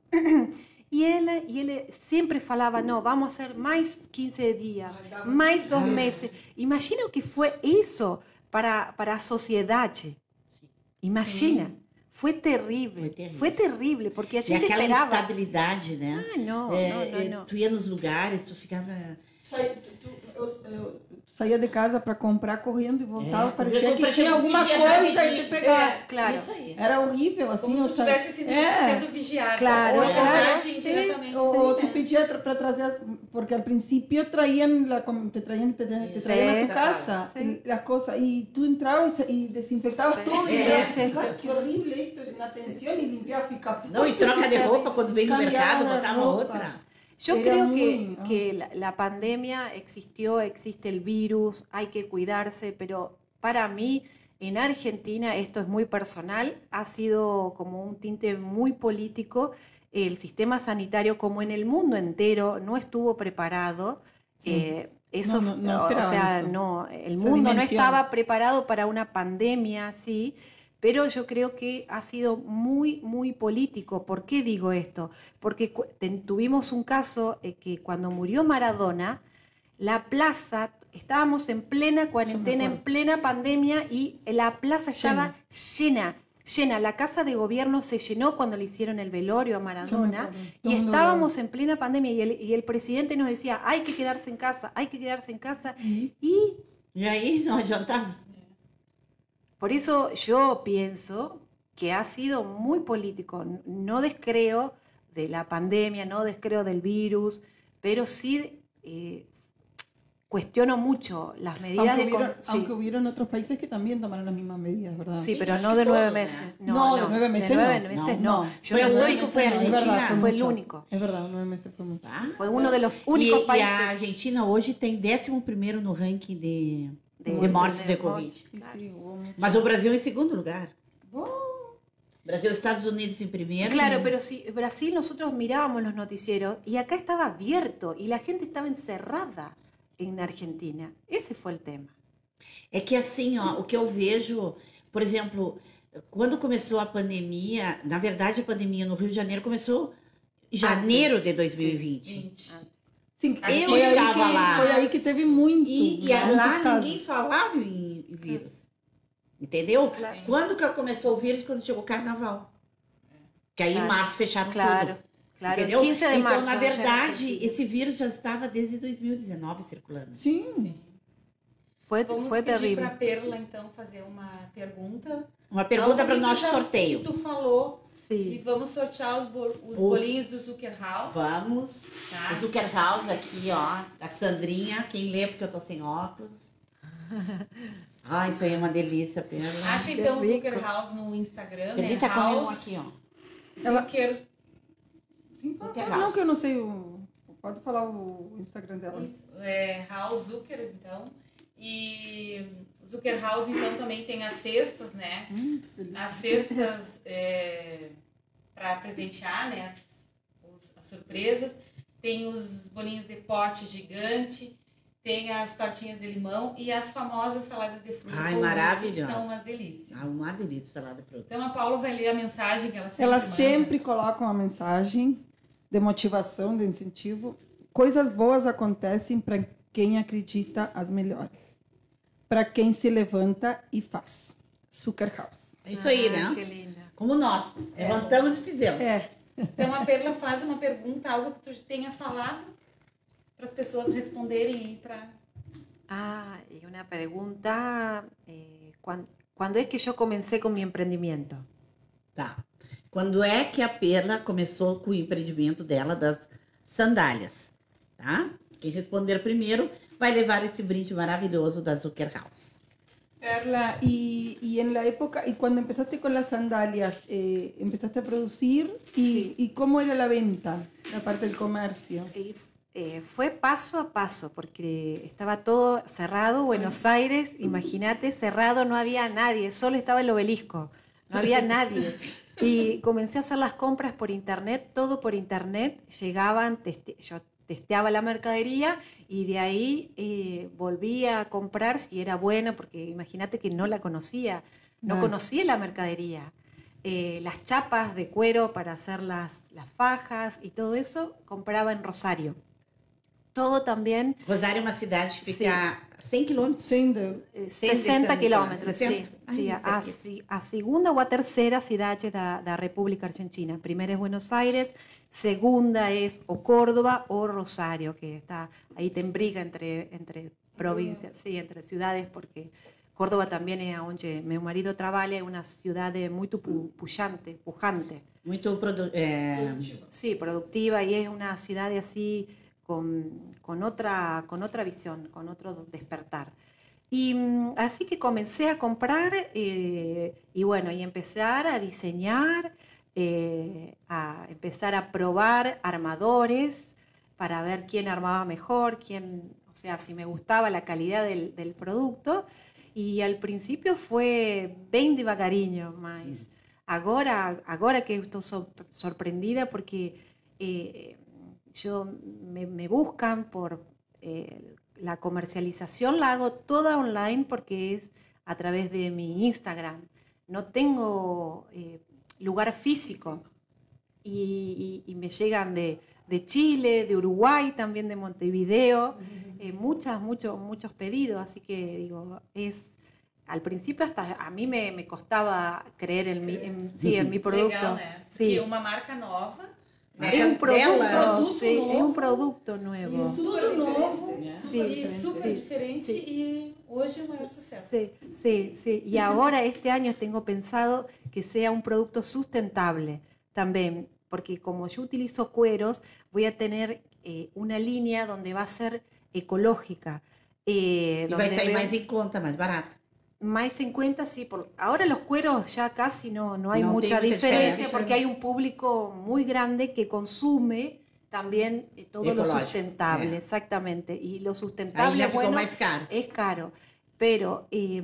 E ele, e ele sempre falava, não, vamos fazer mais quinze dias, mais dois meses. Imagina o que foi isso para, para a sociedade. Sim. Imagina. Sim. Foi terrível. Foi terrível. Foi terrível, porque a gente e aquela esperava... instabilidade, né? Ah, não, é, não, não, não. Tu ia nos lugares, tu ficava... Sai, tu, eu, eu saía de casa para comprar correndo e voltava, é, parecia que tinha alguma coisa aí de pegar. É, claro. Isso aí. Era horrível, assim. Como se tu estivesse sendo, é, sendo vigiada. Claro, ou, claro, sim, ou tu pedia para trazer, porque al principio traían la, te traían, te, te traían sí. a tu casa, sí. las cosas, y tú entrabas y desinfectabas sí. todo. Y sí. Era, sí. Claro, qué horrible esto, una tensión, y limpiabas pica. No, y troca de roupa, quando veio do mercado, botava outra. Yo Era creo muy, que, oh. que la, la pandemia existió, existe el virus, hay que cuidarse, pero para mí, en Argentina, esto es muy personal, ha sido como un tinte muy político, el sistema sanitario, como en el mundo entero, no estuvo preparado, sí. eh, eso, no, no, no o sea, eso. no, el Esa mundo dimensión. no estaba preparado para una pandemia así, pero yo creo que ha sido muy, muy político. ¿Por qué digo esto? Porque tuvimos un caso que cuando murió Maradona, la plaza, estábamos en plena cuarentena, en plena pandemia, y la plaza estaba llena, llena. La casa de gobierno se llenó cuando le hicieron el velorio a Maradona, y estábamos en plena pandemia, y el, y el presidente nos decía, hay que quedarse en casa, hay que quedarse en casa, y... Y ahí nos ayuntamos. Por eso yo pienso que ha sido muy político. No descreo de la pandemia, no descreo del virus, pero sí eh, cuestiono mucho las medidas. Aunque, de con... hubieron, sí. aunque hubieron otros países que también tomaron las mismas medidas, ¿verdad? Sí, pero no de nueve meses. No, de nueve meses no. De nueve meses no. Yo no estoy que fue Argentina. Fue el único. Es verdad, nueve meses fue mucho. Ah, fue uno de los únicos y, países. Y Argentina hoy tem décimo primero no ranking de... De, de mortes de Covid. Claro. Mas o Brasil em segundo lugar. Bom. Brasil, Estados Unidos en primera. Claro, pero si Brasil, nosotros mirábamos los noticieros y acá estaba abierto y la gente estaba encerrada en Argentina. Ese fue el tema. Es que assim, ó, o que eu vejo, por exemplo, quando começou a pandemia, na verdade a pandemia no Rio de Janeiro começou em janeiro antes, de dois mil e vinte. Sim, sim, eu foi estava que, lá. Foi aí que teve muito. E, e lá casos. Ninguém falava em vírus. Entendeu? Claro. Quando que começou o vírus? Quando chegou o carnaval. Que aí claro. Em março fecharam claro. Tudo. Claro. Entendeu? quinze de então, março, na verdade, esse vírus já estava desde dois mil e dezenove circulando. Sim. Sim. Foi, Vamos foi pedir para a Perla, então, fazer uma pergunta. Uma pergunta para o nosso sorteio. Tu falou. Sim. E vamos sortear os, bol- os bolinhos do Zucker House. Vamos. Tá. O Zucker House aqui, ó. Da Sandrinha. Quem lê, porque eu tô sem óculos. Ah, isso aí é uma delícia, Perla. Acha, então, o Zucker House no Instagram. Permita né? House... um aqui, ó. Zucker... Sim, só Zucker House. Não, que eu não sei o... Pode falar o Instagram dela. Isso. É House Zucker, então. E o Zucker House, então, também tem as cestas, né? Hum, as cestas é, para presentear, né? As, os, as surpresas. Tem os bolinhos de pote gigante. Tem as tortinhas de limão e as famosas saladas de frutas. Ai, maravilhosa. São uma delícia. Ah, uma delícia salada de frutas. Então, a Paula vai ler a mensagem que ela sempre Elas manda. Sempre colocam a mensagem de motivação, de incentivo. Coisas boas acontecem para quem acredita as melhores. Para quem se levanta e faz. Zucker House. É isso aí, ah, né? Que linda. Como nós. É. Levantamos e fizemos. É. Então, a Perla faz uma pergunta, algo que tu tenha falado, para as pessoas responderem. Para... Ah, e uma pergunta. Eh, quando, quando é que eu comecei com meu empreendimento? Tá. Quando é que a Perla começou com o empreendimento dela das sandálias? Tá? Quem responder primeiro vai levar esse brinde maravilhoso da Zucker House. Perla, y, y en la época, y cuando empezaste con las sandalias, eh, empezaste a producir, y, sí. ¿Y cómo era la venta, la parte del comercio? Y, eh, fue paso a paso, porque estaba todo cerrado, Buenos Aires, imagínate, cerrado, no había nadie, solo estaba el obelisco, no había nadie. Y comencé a hacer las compras por internet, todo por internet, llegaban, teste- yo testeaba la mercadería y de ahí eh, volvía a comprar si era buena, porque imagínate que no la conocía, no ah. conocía la mercadería. Eh, las chapas de cuero para hacer las, las fajas y todo eso, compraba en Rosario. Todo también... Rosario es una ciudad que fica sí. cem quilômetros. sessenta quilômetros, sí. sí a, a segunda o a terceira cidade da, da República Argentina. Primera es Buenos Aires, segunda es o Córdoba o Rosario, que está ahí te embriga entre, entre provincias, sí, entre ciudades, porque Córdoba también es donde mi marido trabaja, es una ciudad muy pu- pujante, pujante. Muy produ- eh... sí, productiva, y es una ciudad así... Con, con, otra, con otra visión, con otro despertar. Y así que comencé a comprar eh, y bueno, y empezar a diseñar, eh, a empezar a probar armadores para ver quién armaba mejor, quién, o sea, si me gustaba la calidad del, del producto. Y al principio fue bem devagarinho, mas agora, agora que estou sorprendida porque... Eh, Yo me, me buscan por eh, la comercialización, la hago toda online porque es a través de mi Instagram. No tengo eh, lugar físico y, y, y me llegan de, de Chile, de Uruguay, también de Montevideo, uh-huh. eh, muchas, muchos, muchos pedidos. Así que digo, es al principio hasta a mí me, me costaba creer en mi, en, sí, en mi producto. Legal, né? Sí, una marca nueva. É, é um produto, dela, sim, novo, é um produto novo. Tudo novo, né? E super sim, diferente sim. E hoje é o maior sucesso. Sim, sim, sim. E agora este ano tenho pensado que seja um produto sustentável também, porque como eu utilizo cueros, vou ter eh, uma linha onde vai ser ecológica. Eh, e vai sair vem... mais em conta, mais barato. Más en cuenta, sí. Por, ahora los cueros ya casi no, no hay no, mucha diferencia porque hay un público muy grande que consume también todo ecológico, lo sustentable. Eh. Exactamente. Y lo sustentable, bueno, es caro. Pero eh,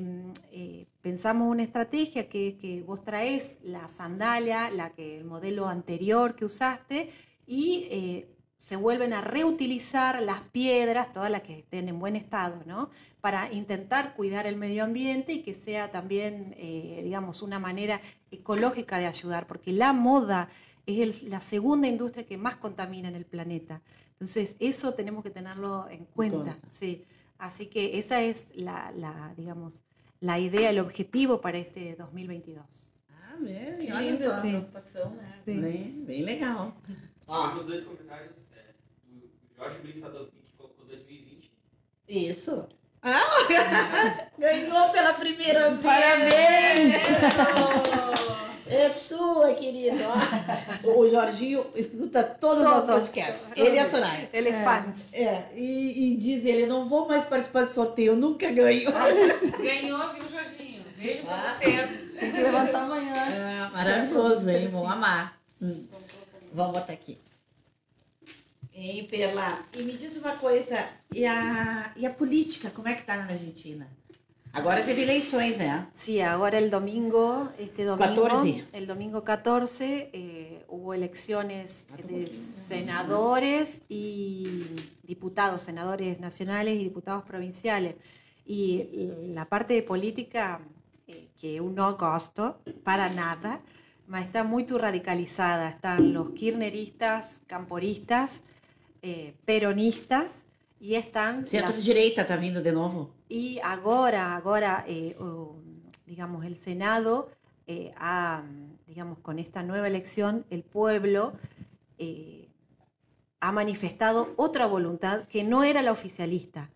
eh, pensamos una estrategia que es que vos traes la sandalia, la que, el modelo anterior que usaste, y eh, se vuelven a reutilizar las piedras, todas las que estén en buen estado, ¿no? Para intentar cuidar el medio ambiente y que sea también, eh, digamos, una manera ecológica de ayudar, porque la moda es el, la segunda industria que más contamina en el planeta. Entonces, eso tenemos que tenerlo en cuenta. Entonces, sí. Así que esa es la, la, digamos, la idea, el objetivo para este dois mil e vinte e dois. Ah, mesmo? Que olha só, sim. Preocupação, né? Sim. Bem, bem legal. Ah, os dois comentários, é, do Jorge Luiz Adolfi, que colocou dois mil e vinte. Isso. Ah, ganhou pela primeira vez. Parabéns! É tua, querido. O Jorginho escuta todo o nosso podcast. Ele e a Soraya. Ele é fã. É, e, e diz ele, não vou mais participar de sorteio, eu nunca ganho. Ganhou, viu, Jorginho? Beijo ah, pra vocês. Tem que levantar amanhã. É, maravilhoso, hein? Vão amar. Hum. Vamos botar aqui. Hein, Perla? E me diz uma coisa, e a, e a política, como é que tá na Argentina? Ahora teve elecciones, ¿eh? Sí, ahora el domingo, este domingo, catorce. El domingo catorce eh, hubo elecciones de senadores y diputados, senadores nacionales y diputados provinciales. Y la parte de política, eh, que no gosto para nada, está muy radicalizada. Están los kirchneristas, camporistas, eh, peronistas. E estão... Centro-direita está vindo de novo. E agora, agora eh, o, digamos, o Senado, eh, ha, digamos, com esta nova eleição, o pueblo eh, ha manifestado outra vontade que não era a oficialista,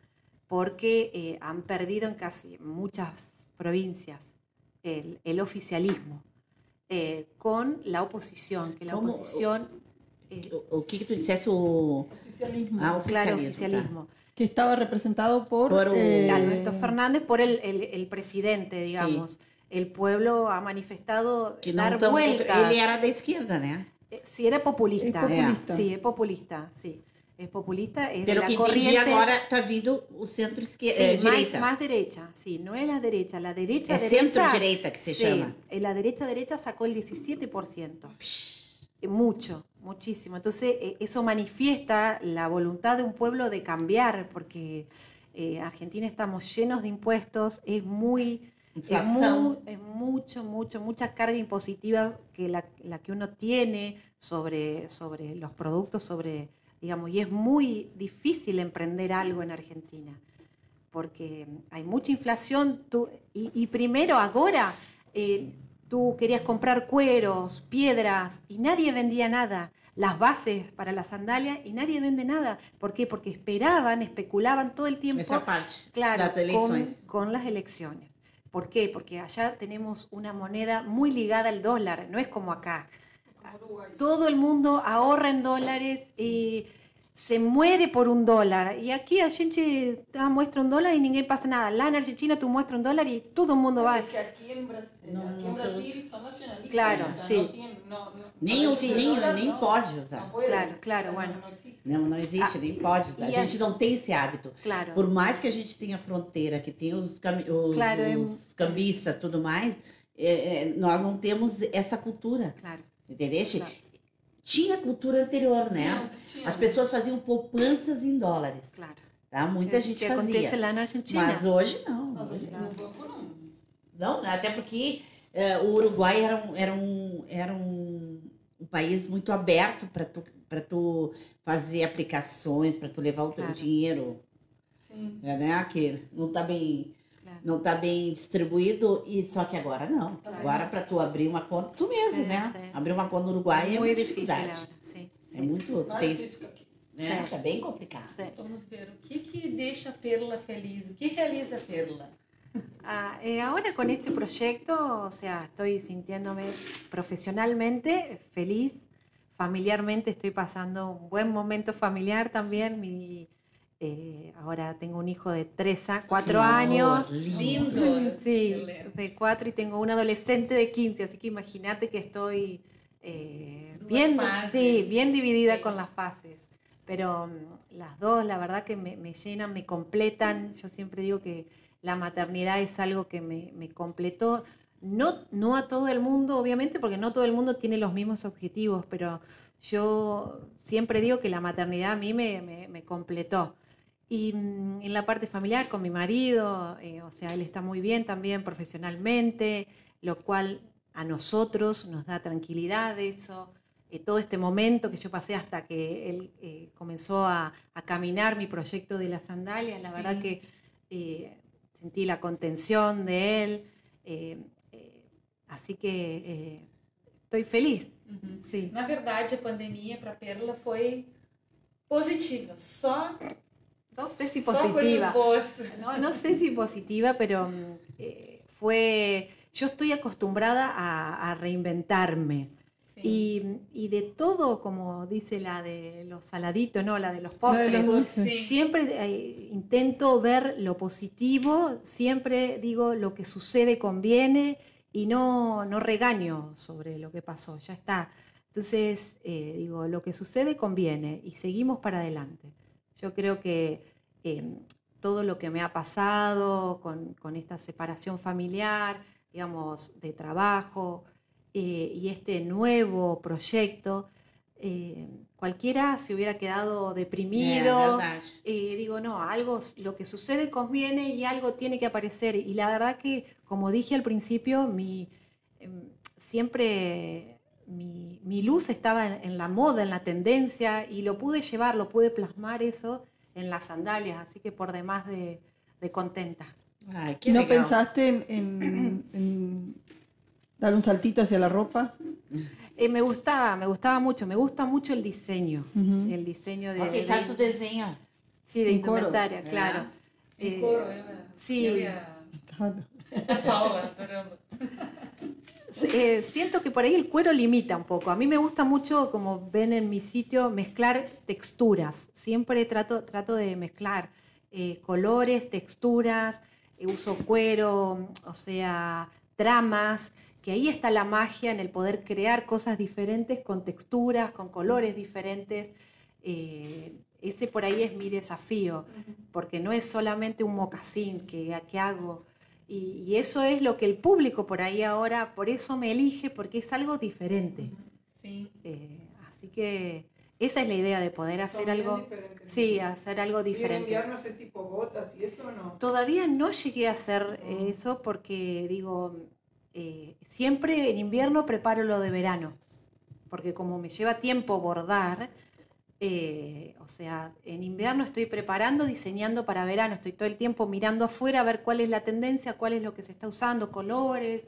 porque eh, han perdido em casi muitas províncias o oficialismo, eh, com a oposição, que a oposição... O, o que tú dices, o oficialismo. Ah, oficialismo. Claro, oficialismo. Que estaba representado por, por un... eh... Alberto Fernández, por el, el, el presidente, digamos. Sí. El pueblo ha manifestado que dar no vuelta. Él era de izquierda, ¿no? Sí, era populista. Es populista. Sí, es populista, sí. Es populista, es pero de la corriente... Pero que ahora está viendo el centro izquierda. Sí, eh, más, derecha. Más derecha, sí. No es la derecha, la derecha es derecha... Es centro-derecha que se sí, llama. La derecha-derecha sacó el diecisiete por ciento. Psh. Mucho, muchísimo. Entonces, eso manifiesta la voluntad de un pueblo de cambiar, porque eh, Argentina estamos llenos de impuestos, es muy, es, muy, es mucho, mucho, mucha carga impositiva que la, la que uno tiene sobre, sobre los productos, sobre, digamos, y es muy difícil emprender algo en Argentina, porque hay mucha inflación, tú, y, y primero, ahora... Eh, Tú querías comprar cueros, piedras y nadie vendía nada. Las bases para la sandalia y nadie vende nada. ¿Por qué? Porque esperaban, especulaban todo el tiempo. Esa parte, claro, las elecciones. Con, con las elecciones. ¿Por qué? Porque allá tenemos una moneda muy ligada al dólar, no es como acá. Todo el mundo ahorra en dólares, eh, se muere por un dólar. Y aquí a gente ah, muestra un dólar y ninguém pasa nada. Lá en Argentina tú muestras un dólar y todo el mundo va. Porque aquí en Brasil, no, aquí en Brasil son nacionalistas. Claro, o sea, sí. No tienen, no, no, nem o sí, dólar, nem no, pode usar. No puede, claro, claro, o sea, bueno. No, no existe, no, no existe ah, nem pode usar. A gente não tem esse hábito. Claro. Por mais que a gente tenha fronteira, que tenha os, cami- os, claro, os cambistas e tudo mais, é, é, nós não temos essa cultura. Claro. Entendeste? Claro. Tinha cultura anterior, sim, né? Tinha. As pessoas faziam poupanças em dólares. Claro. Tá? Muita é, gente que fazia. Acontece lá na Argentina. Mas hoje não. Mas hoje não. Não, não, até porque uh, o Uruguai era um, era um, era um, um país muito aberto para tu, para tu fazer aplicações, para tu levar o claro. teu dinheiro. Sim. É, né? Que não está bem... Não está bem distribuído, e só que agora não. Claro. Agora, para tu abrir uma conta, tu mesmo, sim, né? Sim, abrir uma conta no Uruguai é, é muito difícil. Sim, sim. É muito difícil. Né? Está bem complicado. Certo. Vamos ver o que, que deixa a Perla feliz, o que realiza a Perla. Ah, eh, agora, com este projeto, o sea, estoy sintiéndome profesionalmente feliz, familiarmente estoy pasando um bom momento familiar também. Mi... Eh, ahora tengo un hijo de tres a cuatro oh, años. Lindo. Sí, de cuatro, y tengo un adolescente de quince, así que imagínate que estoy eh, bien, sí, bien dividida sí. con las fases. Pero um, las dos, la verdad que me, me llenan, me completan. Yo siempre digo que la maternidad es algo que me, me completó. No, no a todo el mundo, obviamente, porque no todo el mundo tiene los mismos objetivos, pero yo siempre digo que la maternidad a mí me, me, me completó. Y mmm, en la parte familiar, con mi marido, eh, o sea, él está muy bien también profesionalmente, lo cual a nosotros nos da tranquilidad eso. Eh, todo este momento que yo pasé hasta que él eh, comenzó a, a caminar mi proyecto de las sandalias, la sí. verdad que eh, sentí la contención de él. Eh, eh, así que eh, estou feliz. Uhum. Sim. Na verdade, a pandemia para a Perla foi positiva, só não sei se positiva, não, não sei se positiva, pero eh, foi. Eu estou acostumbrada a, a reinventar-me e e de todo, como dice la de los saladitos, no, la de los postres. No, sí. Siempre eh, intento ver lo positivo, siempre digo lo que sucede conviene y no, no regaño sobre lo que pasó, ya está. Entonces eh, digo, lo que sucede conviene y seguimos para adelante. Yo creo que eh, todo lo que me ha pasado con, con esta separación familiar, digamos, de trabajo, Eh, y este nuevo proyecto, eh, cualquiera se hubiera quedado deprimido. Yeah, eh, digo, no, algo, lo que sucede conviene y algo tiene que aparecer. Y la verdad que, como dije al principio, mi, eh, siempre mi, mi luz estaba en, en la moda, en la tendencia, y lo pude llevar, lo pude plasmar eso en las sandalias. Así que por demás de, de contenta. Ay, qué ¿No legal. pensaste en... en, en... dar un saltito hacia la ropa? Eh, me gustaba, me gustaba mucho. Me gusta mucho el diseño. Uh-huh. El diseño de... Porque ya tú diseñas. Sí, de indumentaria, coro, claro. ¿verdad? En eh, coro, ¿eh? Sí. Había... Claro. Ahora, eh, siento que por ahí el cuero limita un poco. A mí me gusta mucho, como ven en mi sitio, mezclar texturas. Siempre trato, trato de mezclar eh, colores, texturas, eh, uso cuero, o sea, tramas... que ahí está la magia en el poder crear cosas diferentes con texturas, con colores diferentes. Eh, ese por ahí es mi desafío, porque no es solamente un mocasín que, que hago. Y, y eso es lo que el público por ahí ahora, por eso me elige, porque es algo diferente. Sí. Eh, así que esa es la idea, de poder hacer algo, sí, hacer algo diferente. ¿Quieren enviarnos ese tipo de botas y eso o no? Todavía no llegué a hacer no. eso porque, digo... Eh, siempre en invierno preparo lo de verano, porque como me lleva tiempo bordar, eh, o sea, en invierno estoy preparando, diseñando para verano, estoy todo el tiempo mirando afuera a ver cuál es la tendencia, cuál es lo que se está usando, colores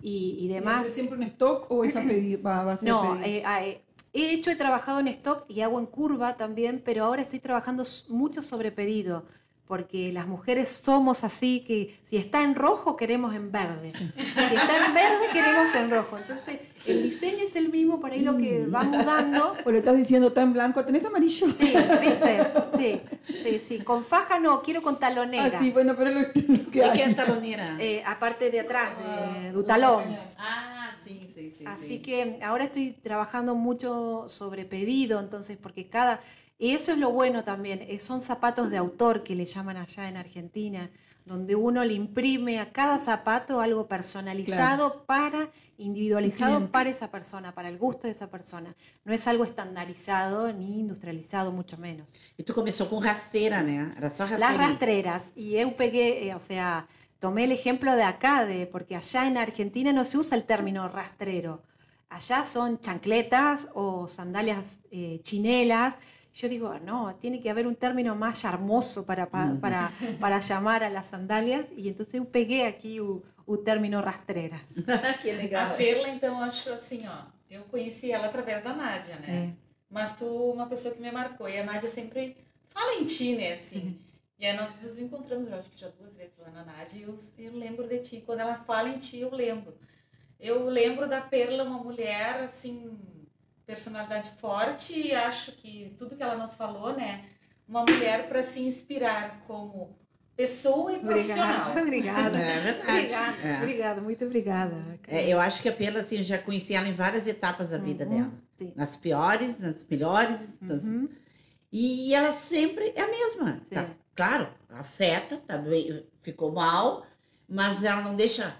y, y demás. ¿Es siempre un stock o es a pedir? Va a ser no, eh, eh, he hecho, he trabajado en stock y hago en curva también, pero ahora estoy trabajando mucho sobre pedido. Porque las mujeres somos así, que si está en rojo queremos en verde. Sí. Si está en verde queremos en rojo. Entonces el diseño es el mismo, por ahí lo que vamos dando. O le estás diciendo, está en blanco, ¿tenés amarillo? Sí, viste, sí, sí, sí. Con faja no, quiero con talonera. Ah, sí, bueno, pero lo, lo que hay. ¿Qué es talonera? Eh, aparte de atrás, de, de talón. Ah, sí, sí, sí. Así sí. que ahora estoy trabajando mucho sobre pedido, entonces, porque cada... Y eso es lo bueno también, son zapatos de autor que le llaman allá en Argentina, donde uno le imprime a cada zapato algo personalizado, claro. para, individualizado Bien. para esa persona, para el gusto de esa persona. No es algo estandarizado ni industrializado, mucho menos. Y tú comenzó con rastera, ¿no? Era só rastera. Las rastreras. Y yo pegué, eh, o sea, tomé el ejemplo de acá, de, porque allá en Argentina no se usa el término rastrero. Allá son chancletas o sandalias eh, chinelas. Yo digo, no, tiene que haber un término más hermoso para, para, para, para llamar a las sandalias. E então eu peguei aqui o, o término rastreiras. Que legal. A Perla, então, acho assim, ó, eu conheci ela através da Nádia, né? É. Mas tu, uma pessoa que me marcou, e a Nádia sempre fala em ti, né, assim. É. E aí nós nos encontramos, eu acho que já duas vezes lá na Nádia, e eu, eu lembro de ti. Quando ela fala em ti, eu lembro. Eu lembro da Perla, uma mulher, assim... personalidade forte, e acho que tudo que ela nos falou, né? Uma mulher para se inspirar como pessoa e profissional. Obrigada, obrigada. É verdade. Obrigada, é. obrigada, muito obrigada. É, eu acho que a Perla, assim, eu já conheci ela em várias etapas da uhum, vida dela. Sim. Nas piores, nas melhores. Uhum. Nas... E ela sempre é a mesma. Tá, claro, afeta, tá bem, ficou mal, mas ela não deixa,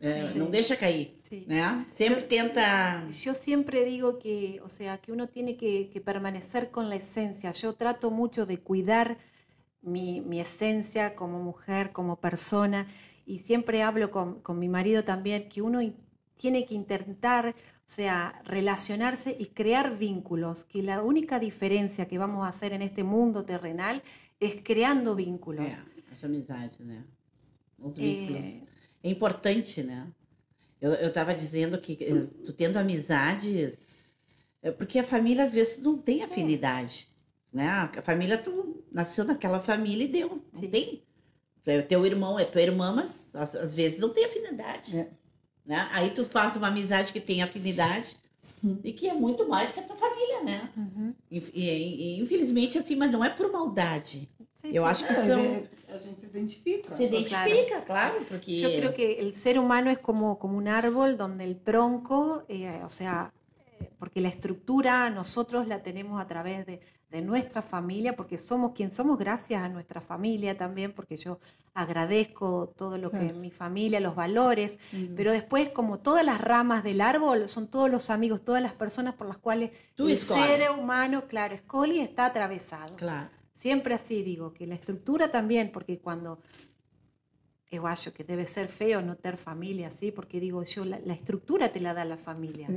eh, não deixa cair. Sí. ¿No? Siempre yo, tenta... Yo siempre digo que, o sea, que uno tiene que, que permanecer con la esencia. Yo trato mucho de cuidar mi, mi esencia como mujer, como persona. Y siempre hablo con, con mi marido también que uno tiene que intentar, o sea, relacionarse y crear vínculos. Que la única diferencia que vamos a hacer en este mundo terrenal es creando vínculos. É, as amizades, né? Os vínculos. É, é importante, né? Eu, eu tava dizendo que tu tendo amizades... É porque a família, às vezes, não tem afinidade, é. né? A família, tu nasceu naquela família e deu. Não Sim. tem. É teu irmão, é tua irmã, mas às, às vezes não tem afinidade, é. né? Aí tu faz uma amizade que tem afinidade uhum. e que é muito mais que a tua família, né? Uhum. E, e, e, infelizmente, assim, mas não é por maldade. Sí, Yo sí, creo claro, que a gente se identifica. Se identifica, claro. claro porque... Yo creo que el ser humano es como, como un árbol donde el tronco, eh, o sea, eh, porque la estructura nosotros la tenemos a través de, de nuestra familia, porque somos quien somos gracias a nuestra familia también, porque yo agradezco todo lo que es claro. mi familia, los valores, uh-huh. pero después como todas las ramas del árbol son todos los amigos, todas las personas por las cuales Tú el ser humano, claro, Scully está atravesado. Claro. Siempre así digo, que la estructura también, porque cuando, eu acho que debe ser feo no tener familia así, porque digo yo, la, la estructura te la da la familia.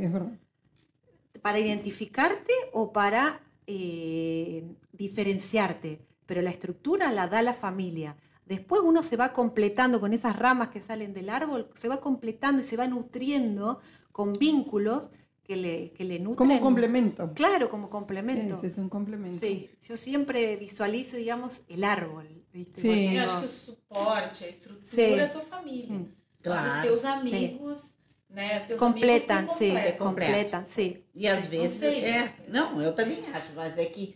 Para identificarte o para eh, diferenciarte, pero la estructura la da la familia. Después uno se va completando con esas ramas que salen del árbol, se va completando y se va nutriendo con vínculos, que le, que le nutren. Como complemento. Claro, como complemento. Ese es un complemento. Sí, yo siempre visualizo, digamos, el árbol. ¿Viste? Sí. Porque eu acho que o suporte, a estrutura é tua família. Claro. Os teus amigos, sim. né? Teus completam, amigos sim, completam, completam, sim. E às sim, vezes, sim. é... Não, eu também acho, mas é que...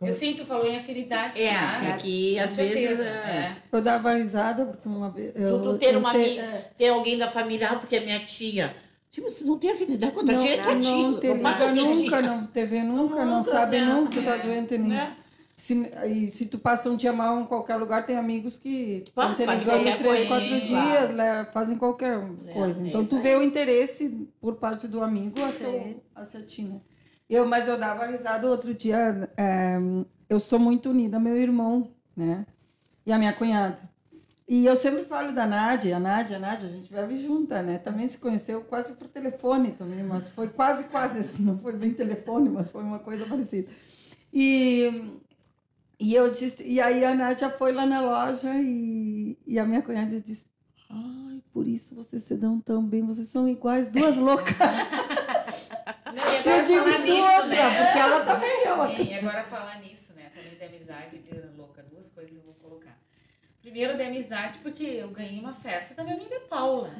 Eu sinto, tu falou em afinidades, é, claro. É que às vezes... É. Eu dava risada porque uma vez... Eu, tu, tu ter, eu uma, ter... ter alguém da família, ah, porque é minha tia... Tipo, você não tem afinidade com a tia, é tua tia. Não teve nunca, não teve nunca, não sabe nunca que tá doente nenhum. E se tu passa um dia mal em qualquer lugar, tem amigos que estão televisando três, quatro dias, fazem qualquer coisa. Então tu vê o interesse por parte do amigo a sua tia. Eu, mas eu dava risada outro dia, é, eu sou muito unida, meu irmão, né? E a minha cunhada. E eu sempre falo da Nádia, a Nádia, a Nádia, a gente vive junta, né? Também se conheceu quase por telefone também, mas foi quase, quase assim, não foi bem telefone, mas foi uma coisa parecida. E, e, eu disse, e aí a Nádia foi lá na loja e, e a minha cunhada disse, ai, por isso vocês se dão tão bem, vocês são iguais, duas loucas. Não, eu digo outra, né? Porque ela também é outra. E agora falar nisso, né? Também da amizade de louca, duas coisas eu vou colocar. Primeiro de amizade, porque eu ganhei uma festa da minha amiga Paula.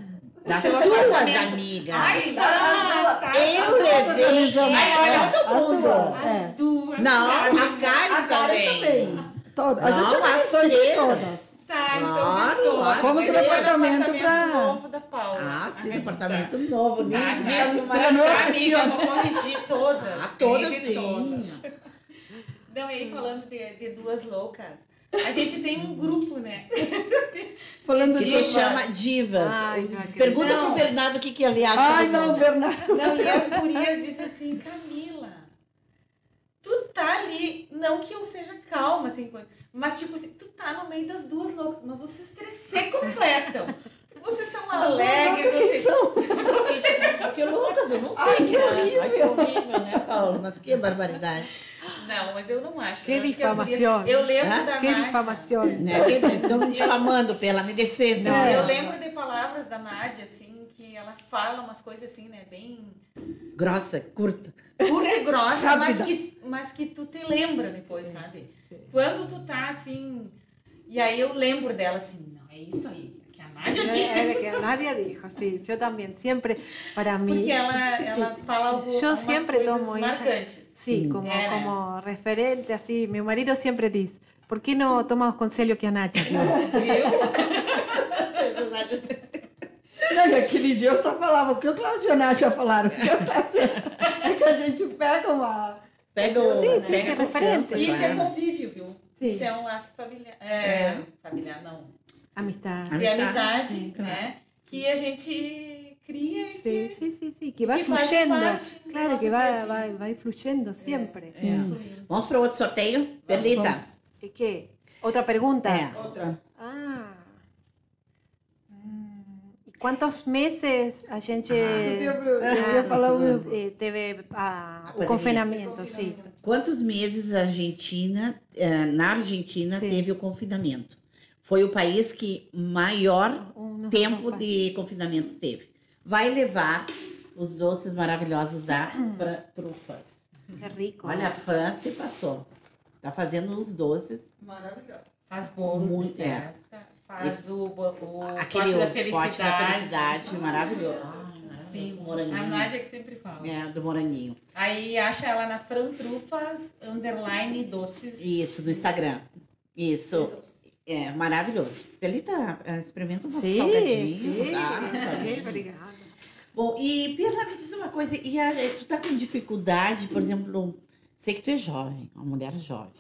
Das tuas amigas. Ai, tá, tá. Eu levei. Ai, todo mundo. As duas. Não, a Karen também. Todas. A gente passou de todas. Tá, então todas. Fomos no apartamento pra... novo da Paula. Ah, sim, apartamento novo. Mesmo, mas a amiga, eu vou corrigir todas. Todas, sim. Não, e aí falando de duas loucas. A gente tem um grupo, né? Falando de divas. Chama divas. Ai, pergunta não. Pro Bernardo o que que ele acha. Ai, não, Bernardo. Não, e as gurias dizem assim, Camila, tu tá ali, não que eu seja calma, assim, mas tipo assim, tu tá no meio das duas loucas, mas vocês três se completam. Vocês são alegres, vocês... são? Que loucas, eu não sei. Ai, que horrível. Ai, que horrível, né, Paulo? Mas que barbaridade. Não, mas eu não acho. Que difamação. Eu lembro ah? da que Nádia. Difamação. Né? Que difamação. Estão me difamando, Pela, me defenda. Não, eu lembro de palavras da Nádia, assim, que ela fala umas coisas assim, né, bem... Grossa, curta. Curta e grossa, mas que, mas que tu te lembra depois, sabe? Quando tu tá, assim... E aí eu lembro dela, assim, não, é isso aí. Nádia dijo. Nádia dijo, sí, yo también, siempre, para mí. Porque ella, ella sí. fala algo, yo siempre tomo ella, sí, como, eh. como referente, así, mi marido siempre dice, ¿por qué no tomamos conselho que a Nádia? Não, naquele dia eu só falava o que o Cláudio e a Nádia falaram, o que o Cláudio... É que a gente pega uma... Pega o... Sim, né? Pega é referente. Isso claro. É convívio, viu? Sim. Isso é um laço familiar. É, é. Familiar, não. Amistade. E amizade, sim, claro. Né? Que a gente cria e que... Sim, sim, sim, sim. Que vai que fluindo. Claro, que vai, vai, vai fluindo sempre. É. É. Vamos para o outro sorteio, Perlita. E que? Outra pergunta? É. Outra. Ah. E quantos meses a gente ah, teve ah, o confinamento? Sim. Quantos meses a Argentina, na Argentina, sim. teve o confinamento? Foi o país que maior um, tempo um de confinamento teve. Vai levar os doces maravilhosos da Fran Trufas. Que rico. Olha, né? A Fran se passou. Tá fazendo os doces. Maravilhoso. Faz bolos muito, de festa. É. Faz o, o aquele pote da felicidade. Pote da felicidade, maravilhoso. Ah, sim. Do moranguinho. A Nádia que sempre fala. É, do moranguinho. Aí acha ela na Fran Trufas, underline doces. Isso, do Instagram. Isso. É, maravilhoso. Perlita, experimenta os nossos salgadinhos. Sim, sim, obrigada. Bom, e Perla, me diz uma coisa. E a, tu tá com dificuldade, por exemplo... Sei que tu é jovem, uma mulher jovem.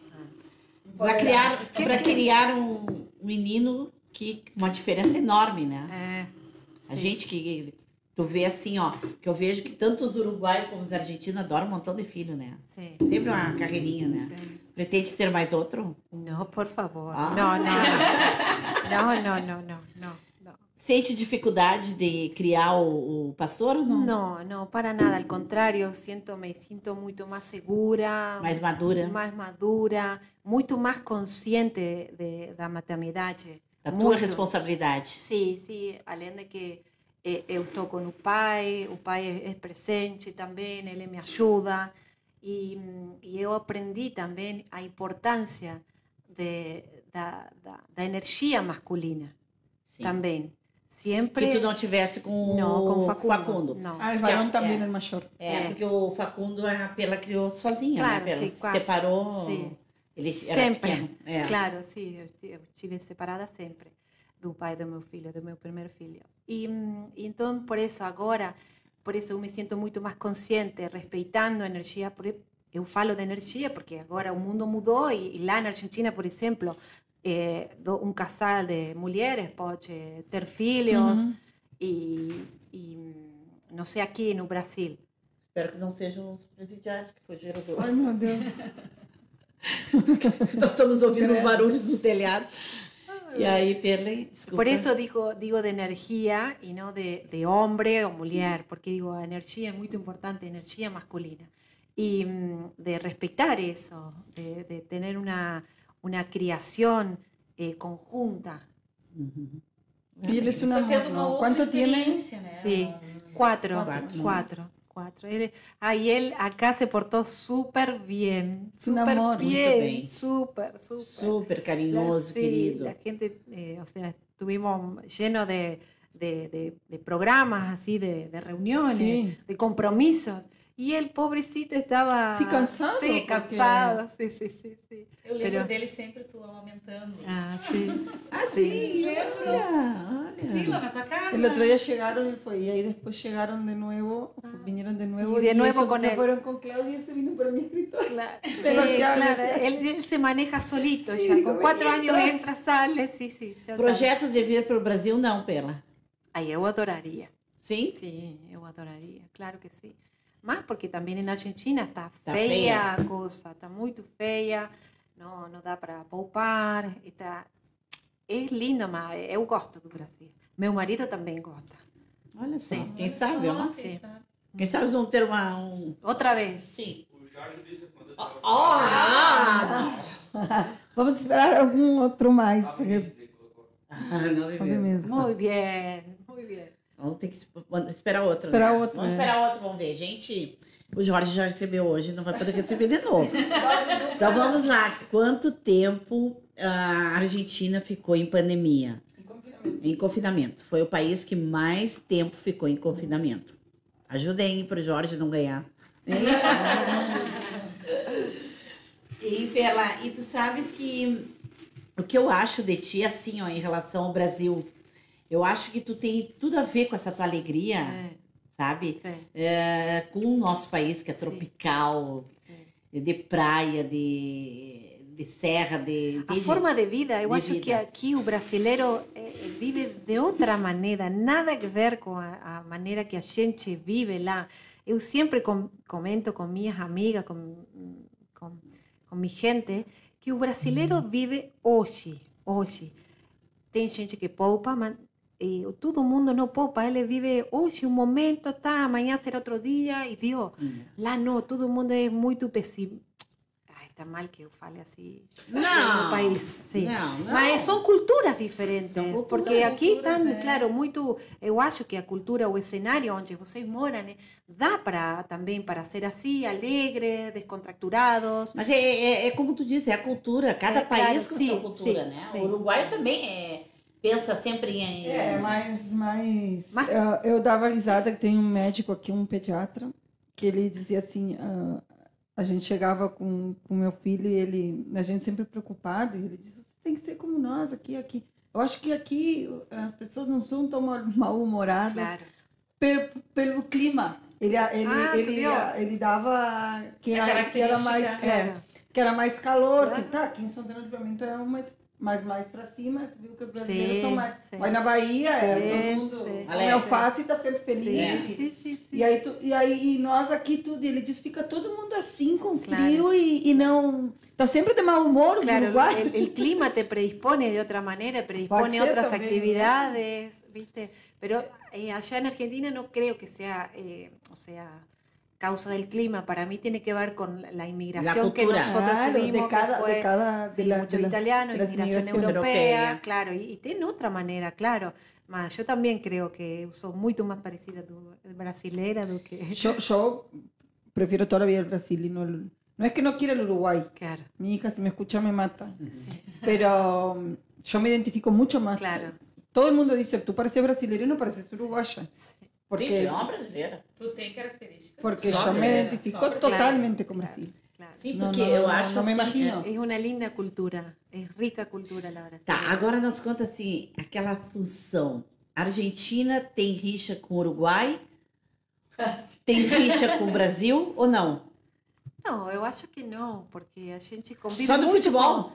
Para criar, para criar um menino que uma diferença enorme, né? É. A sim. gente que tu vê assim, ó, que eu vejo que tanto os uruguaios como os argentinos adoram um montão de filho, né? Sim. Sempre uma carreirinha, né? Sim. Pretende ter mais outro? Não, por favor. Ah. Não, não. Não, não, não, não, não. Sente dificuldade de criar o, o pastor ou não? Não, não, para nada. Ao contrário, sinto, me sinto muito mais segura. Mais madura. Mais madura, muito mais consciente de, da maternidade. Da muito. Tua responsabilidade. Sim, sim. Além de que eu estou com o pai, o pai é presente também, ele me ajuda. E, e eu aprendi também a importância de, da, da, da energia masculina. Sim. Também. Sempre... Que tu não tivesse com não, o com Facundo. Facundo. Não. Ah, o varão também era maior. É, porque o Facundo, a Perla criou sozinha, claro, né? Sim, se quase. Separou. Sim. Ele sempre. É. Claro, sim. Eu, eu tive separada sempre do pai do meu filho, do meu primeiro filho. E então, por isso, agora, por isso eu me sinto muito mais consciente, respeitando a energia. Eu falo de energia porque agora o mundo mudou e, e lá na Argentina, por exemplo... É, um casal de mulheres pode ter filhos uhum. e, e não sei aqui no Brasil. Espero que não sejam os presidiários que fugiram do... Ai, meu Deus. Nós estamos ouvindo os barulhos do telhado. E aí, Perle, desculpa. Por isso digo, digo de energia e não de, de homem ou mulher, porque digo, a energia é muito importante, a energia masculina. E de respeitar isso, de, de ter uma... uma criação eh, conjunta. Uhum. E ele é uma, tendo uma quanto experiência, tem? Né? Sim, quatro, quatro, quatro. quatro. Ele, aí ele acá se portou super bem, super amor, bem, muito bem, super, super, super carinhoso, la, querido. A gente, eh, ou seja, tivemos cheio de, de, de, de programas, assim, de, de reuniões, sim. de compromissos. E ele, pobrecito, estava... Se cansando? Sim, cansado. Porque... Sim, sim, sim. Eu lembro Pero... dele sempre tu amamentando. Ah, sim. Ah, sim, sim lembro. Olha, olha. Sim, lá na tua casa. El outro dia chegaram e foi. E aí depois chegaram de novo, ah. vinieron de novo. E de novo com ele. Se foram com Claudio e se vino para o meu escritório. Claro, sim, claro. Ele, ele se maneja solito sim, já. Com quatro anos entra, sale. Sim, sim. Projetos sabe. De vir para o Brasil, não, Perla? Aí eu adoraria. Sim? Sim, eu adoraria. Claro que sim. Mas porque também na Argentina está tá feia, feia a coisa, está muito feia, não, não dá para poupar, está... é lindo, mas eu gosto do Brasil. Meu marido também gosta. Olha só, sim. quem sabe, é uma sim. Quem sabe vão ter uma... Um... Outra vez. Sim. O Jorge disse quando eu estava... Ah! ah! Vamos esperar algum outro mais. Ah, não é mesmo. Muito bem, muito bem. Vamos ter que esperar outro. Esperar né? outro. Vamos é. esperar outro, vamos ver. Gente, o Jorge já recebeu hoje, não vai poder receber de novo. Então vamos lá. Quanto tempo a Argentina ficou em pandemia? Em confinamento. Em confinamento. Foi o país que mais tempo ficou em confinamento. Ajudem para o Jorge não ganhar. E, Perla, e tu sabes que o que eu acho de ti, assim, ó, em relação ao Brasil. Eu acho que tu tem tudo a ver com essa tua alegria, é. sabe? É. É, com o nosso país, que é tropical. É. de praia, de, de serra. De, de a forma de vida, eu de acho vida. Que aqui o brasileiro vive de outra maneira, nada a ver com a, a maneira que a gente vive lá. Eu sempre com, comento com minhas amigas, com, com, com minha gente, que o brasileiro vive hoje, hoje. Tem gente que poupa, mas e, todo mundo não poupa. Ele vive hoje um momento, tá, amanhã será outro dia, e deu. Uhum. Lá não, todo mundo é muito pessimista. Ai, tá mal que eu fale assim. Não, no país, sim. Não, não. Mas são culturas diferentes. São culturas, porque aqui estão, é. Claro, muito... Eu acho que a cultura, o cenário onde vocês moram, né, dá para também para ser assim, alegre, descontracturados. Mas é, é, é como tu disse, é a cultura. Cada é, país claro, com sim, sua cultura, sim, né? Sim. O Uruguai também é... Pensa sempre em... É, mas, mas, mas... Uh, eu dava risada que tem um médico aqui, um pediatra, que ele dizia assim, uh, a gente chegava com o meu filho e ele, a gente sempre preocupado, e ele dizia, você tem que ser como nós aqui, aqui. Eu acho que aqui as pessoas não são tão mal-humoradas claro. pelo, pelo clima. Ele, ele, ah, ele, ele dava que era, que era mais é, que era mais calor, claro. Que tá, aqui em Santana do Livramento é uma... Mas mais pra cima, tu viu que os brasileiros sim, são mais... Sim. Mas na Bahia, sim, é, todo mundo é fácil e tá sempre feliz. Sim, sim, sim, sim. E aí, tu, e aí e nós aqui, tudo, ele diz, fica todo mundo assim, com claro. Frio e, e não... Tá sempre de mau humor os claro, uruguaios. O clima te predispõe de outra maneira, predispõe outras também, atividades, né? Viste? Pero eh, allá na Argentina não creio que seja... Eh, o sea, causa del clima, para mí tiene que ver con la inmigración la que nosotros claro, tuvimos, de cada, que fue de cada, sí, de la, mucho de la, italiano, de inmigración europea, europea, claro, y, y tiene otra manera, claro. Mas yo también creo que soy mucho más parecida a tu brasilera do que... Yo, yo prefiero todavía el Brasil y no el... No es que no quiera el Uruguay. Claro. Mi hija, si me escucha, me mata. Sí. Pero yo me identifico mucho más. Claro. Todo el mundo dice, tú pareces brasileña y no pareces uruguaya. Sí. Sí. Porque sí, tu é uma brasileira. Tu tem características. Porque eu me identifico totalmente com o Brasil. Claro, claro. Sim, porque não, não, eu não, acho não me imagino. É uma linda cultura, é rica cultura lá brasileira. Tá, agora nós conta assim, aquela fusão. A Argentina tem rixa com o Uruguai? Tem rixa com o Brasil ou não? Não, eu acho que não, porque a gente convive só do muito futebol? Com...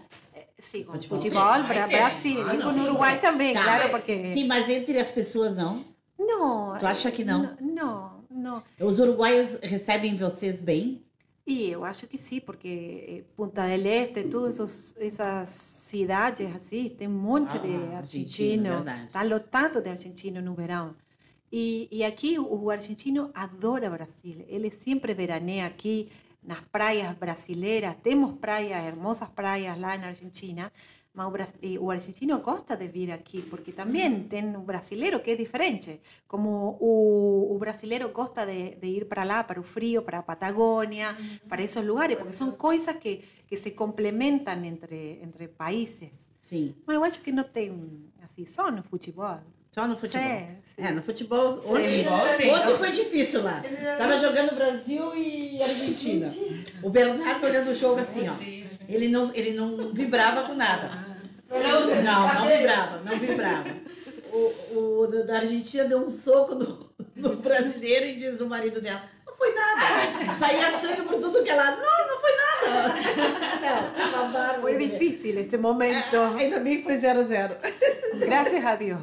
Sim, com futebol, futebol para Brasil ah, e com o Uruguai sim, também, tá. Claro, porque... Sim, mas entre as pessoas não? Não. Tu acha que não? Não, não. Os uruguaios recebem vocês bem? E eu acho que sim, porque Punta del Este, todas essas cidades assim, tem um monte ah, de argentino. Está lotado de argentino no verão. E, e aqui o argentino adora o Brasil. Ele sempre veraneia aqui nas praias brasileiras. Temos praias, hermosas praias lá na Argentina. Mas o argentino gosta de vir aqui, porque também tem um brasileiro que é diferente. Como o, o brasileiro gosta de, de ir para lá, para o frio, para a Patagônia, para esses lugares, porque são coisas que, que se complementam entre, entre países. Sim. Mas eu acho que não tem, assim, só no futebol. Só no futebol? Sim, sim. É, no futebol, hoje, hoje foi difícil lá. Tava jogando Brasil e Argentina. O Bernardo olhando o jogo assim, ó. Ele não, ele não vibrava com nada. Não, não vibrava, não vibrava. O, o da Argentina deu um soco no, no brasileiro e diz o marido dela, não foi nada. Saía sangue por tudo que ela... Não, não foi nada. Não, tava bárbaro. Foi difícil esse momento. É, ainda bem que foi zero a zero. Graças a Deus.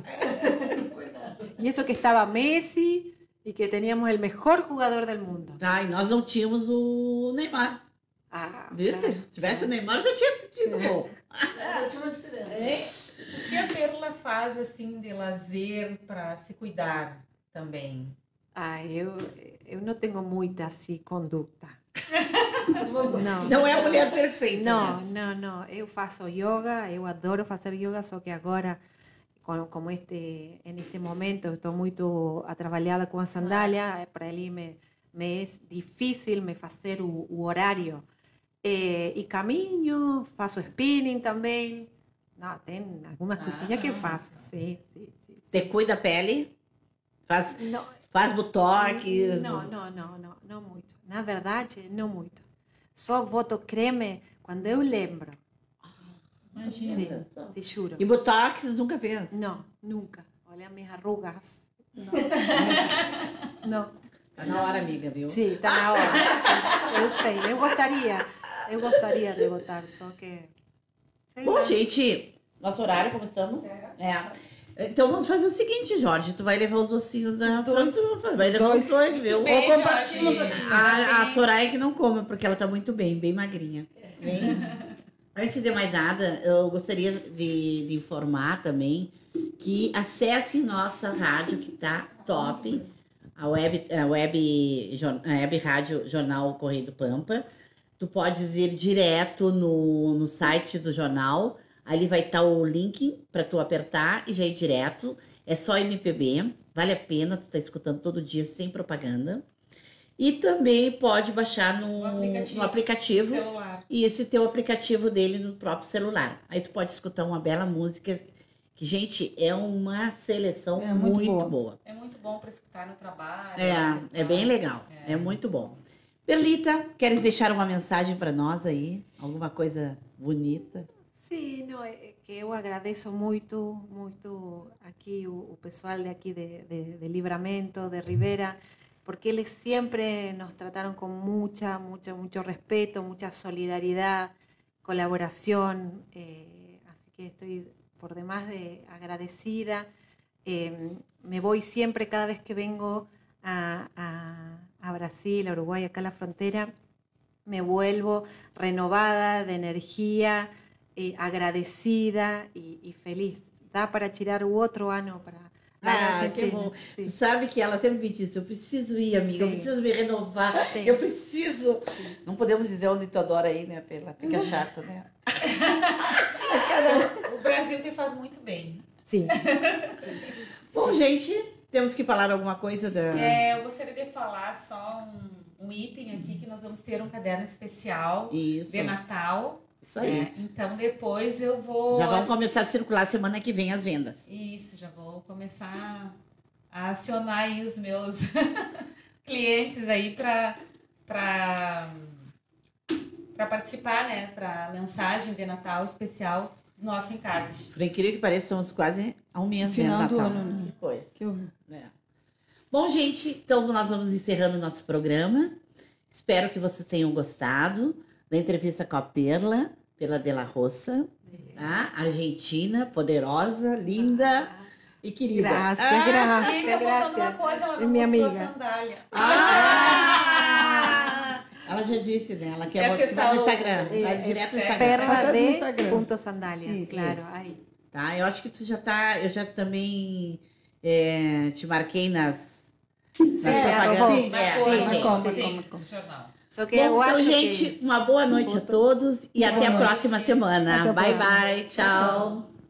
Não foi nada. E isso que estava Messi e que tínhamos o melhor jogador do mundo. Ah, e nós não tínhamos o Neymar. Ah, claro, se tivesse claro. O Neymar, já tinha tido bom. É, eu tinha uma diferença. É. O que a Perla faz, assim, de lazer para se cuidar também? Ah, eu, eu não tenho muita, assim, conduta. Não, não é a mulher perfeita. Não, né? não, não. Eu faço yoga, eu adoro fazer yoga, só que agora, como este, em este momento, eu estou muito atrapalhada com a sandália, ah. Para ele me, me é difícil me fazer o, o horário. Eh, e caminho, faço spinning também. Não, tem algumas ah, coisinhas que eu faço. Sim, sim, sim, sim. Te cuida a pele? Faz, não, faz botox? Não, não, não, não, não muito. Na verdade, não muito. Só boto creme quando eu lembro. Imagina. Sim, te juro. E botox nunca fez? Não, nunca. Olha as minhas rugas. Não. Não. Tá na hora, amiga, viu? Sim, tá na hora. Sim. Eu sei, eu gostaria. Eu gostaria de votar, só que... Sei Bom, lá. Gente, nosso horário, como estamos? É. Então vamos fazer o seguinte, Jorge. Tu vai levar os docinhos da França. Vai levar os dois, viu? Ou compartilha. A, a Soraya que não come, porque ela tá muito bem, bem magrinha. Bem... Antes de mais nada, eu gostaria de, de informar também que acessem nossa rádio, que tá top. A web, a web, a web rádio Jornal Correio do Pampa. Tu podes ir direto no, no site do jornal. Ali vai estar o link para tu apertar e já ir direto. É só M P B, vale a pena, tu tá escutando todo dia sem propaganda. E também pode baixar no, um aplicativo, no aplicativo e esse teu aplicativo dele no próprio celular. Aí tu pode escutar uma bela música, que, gente, é uma seleção é muito, muito boa. boa. É muito bom para escutar no trabalho. É, é bem legal, é, é muito bom. Perlita, queres deixar uma mensagem para nós aí? Alguma coisa bonita? Sim, não, é que eu agradeço muito, muito aqui o, o pessoal de aqui de, de, de Libramento, de Rivera, porque eles siempre nos trataron con mucha, mucha, mucho respeto, mucha solidaridad, colaboración, eh, así que estoy por demás de agradecida. Eh, me voy siempre, cada vez que vengo a, a, a Brasil, a Uruguay, acá a la frontera, me vuelvo renovada de energía, eh, agradecida y, y feliz. Da para tirar o outro ano para... Ah, que bom. Sim. Sabe que ela sempre me disse, eu preciso ir, amiga, sim, eu preciso me renovar, sim, eu preciso. Sim. Não podemos dizer onde tu adora ir, né, Perla? Fica chata, né? O Brasil te faz muito bem. Sim. Sim. Bom, gente, temos que falar alguma coisa da... É, eu gostaria de falar só um, um item aqui, que nós vamos ter um caderno especial. Isso. De Natal. Isso aí. É, então depois eu vou... Já vão ass... começar a circular semana que vem as vendas. Isso, já vou começar a acionar aí os meus clientes aí para para para participar, né? Para mensagem de Natal especial do nosso encarte. Por incrível que pareça, estamos quase a um mês de Natal. Ano. Que coisa. Que horror. É. Bom, gente, então nós vamos encerrando o nosso programa. Espero que vocês tenham gostado da entrevista com a Perla, Perla Delarrosa, tá? Argentina, poderosa, linda e querida. Graças, ah, graças, e graças. Uma coisa, ela não minha amiga. Sandália. Ah! Ela já disse, né? Ela quer botar no Instagram, vai é, direto no é, Instagram. Perla de sandalias, isso, claro. Isso. Aí. Tá, eu acho que tu já tá, eu já também é, te marquei nas, nas é, propagandas. Sim, é, sim, sim, sim. Só que Bom, então, gente, que... uma boa noite a todos e boa até a noite. próxima semana. Até a bye, próxima. bye. Tchau. tchau.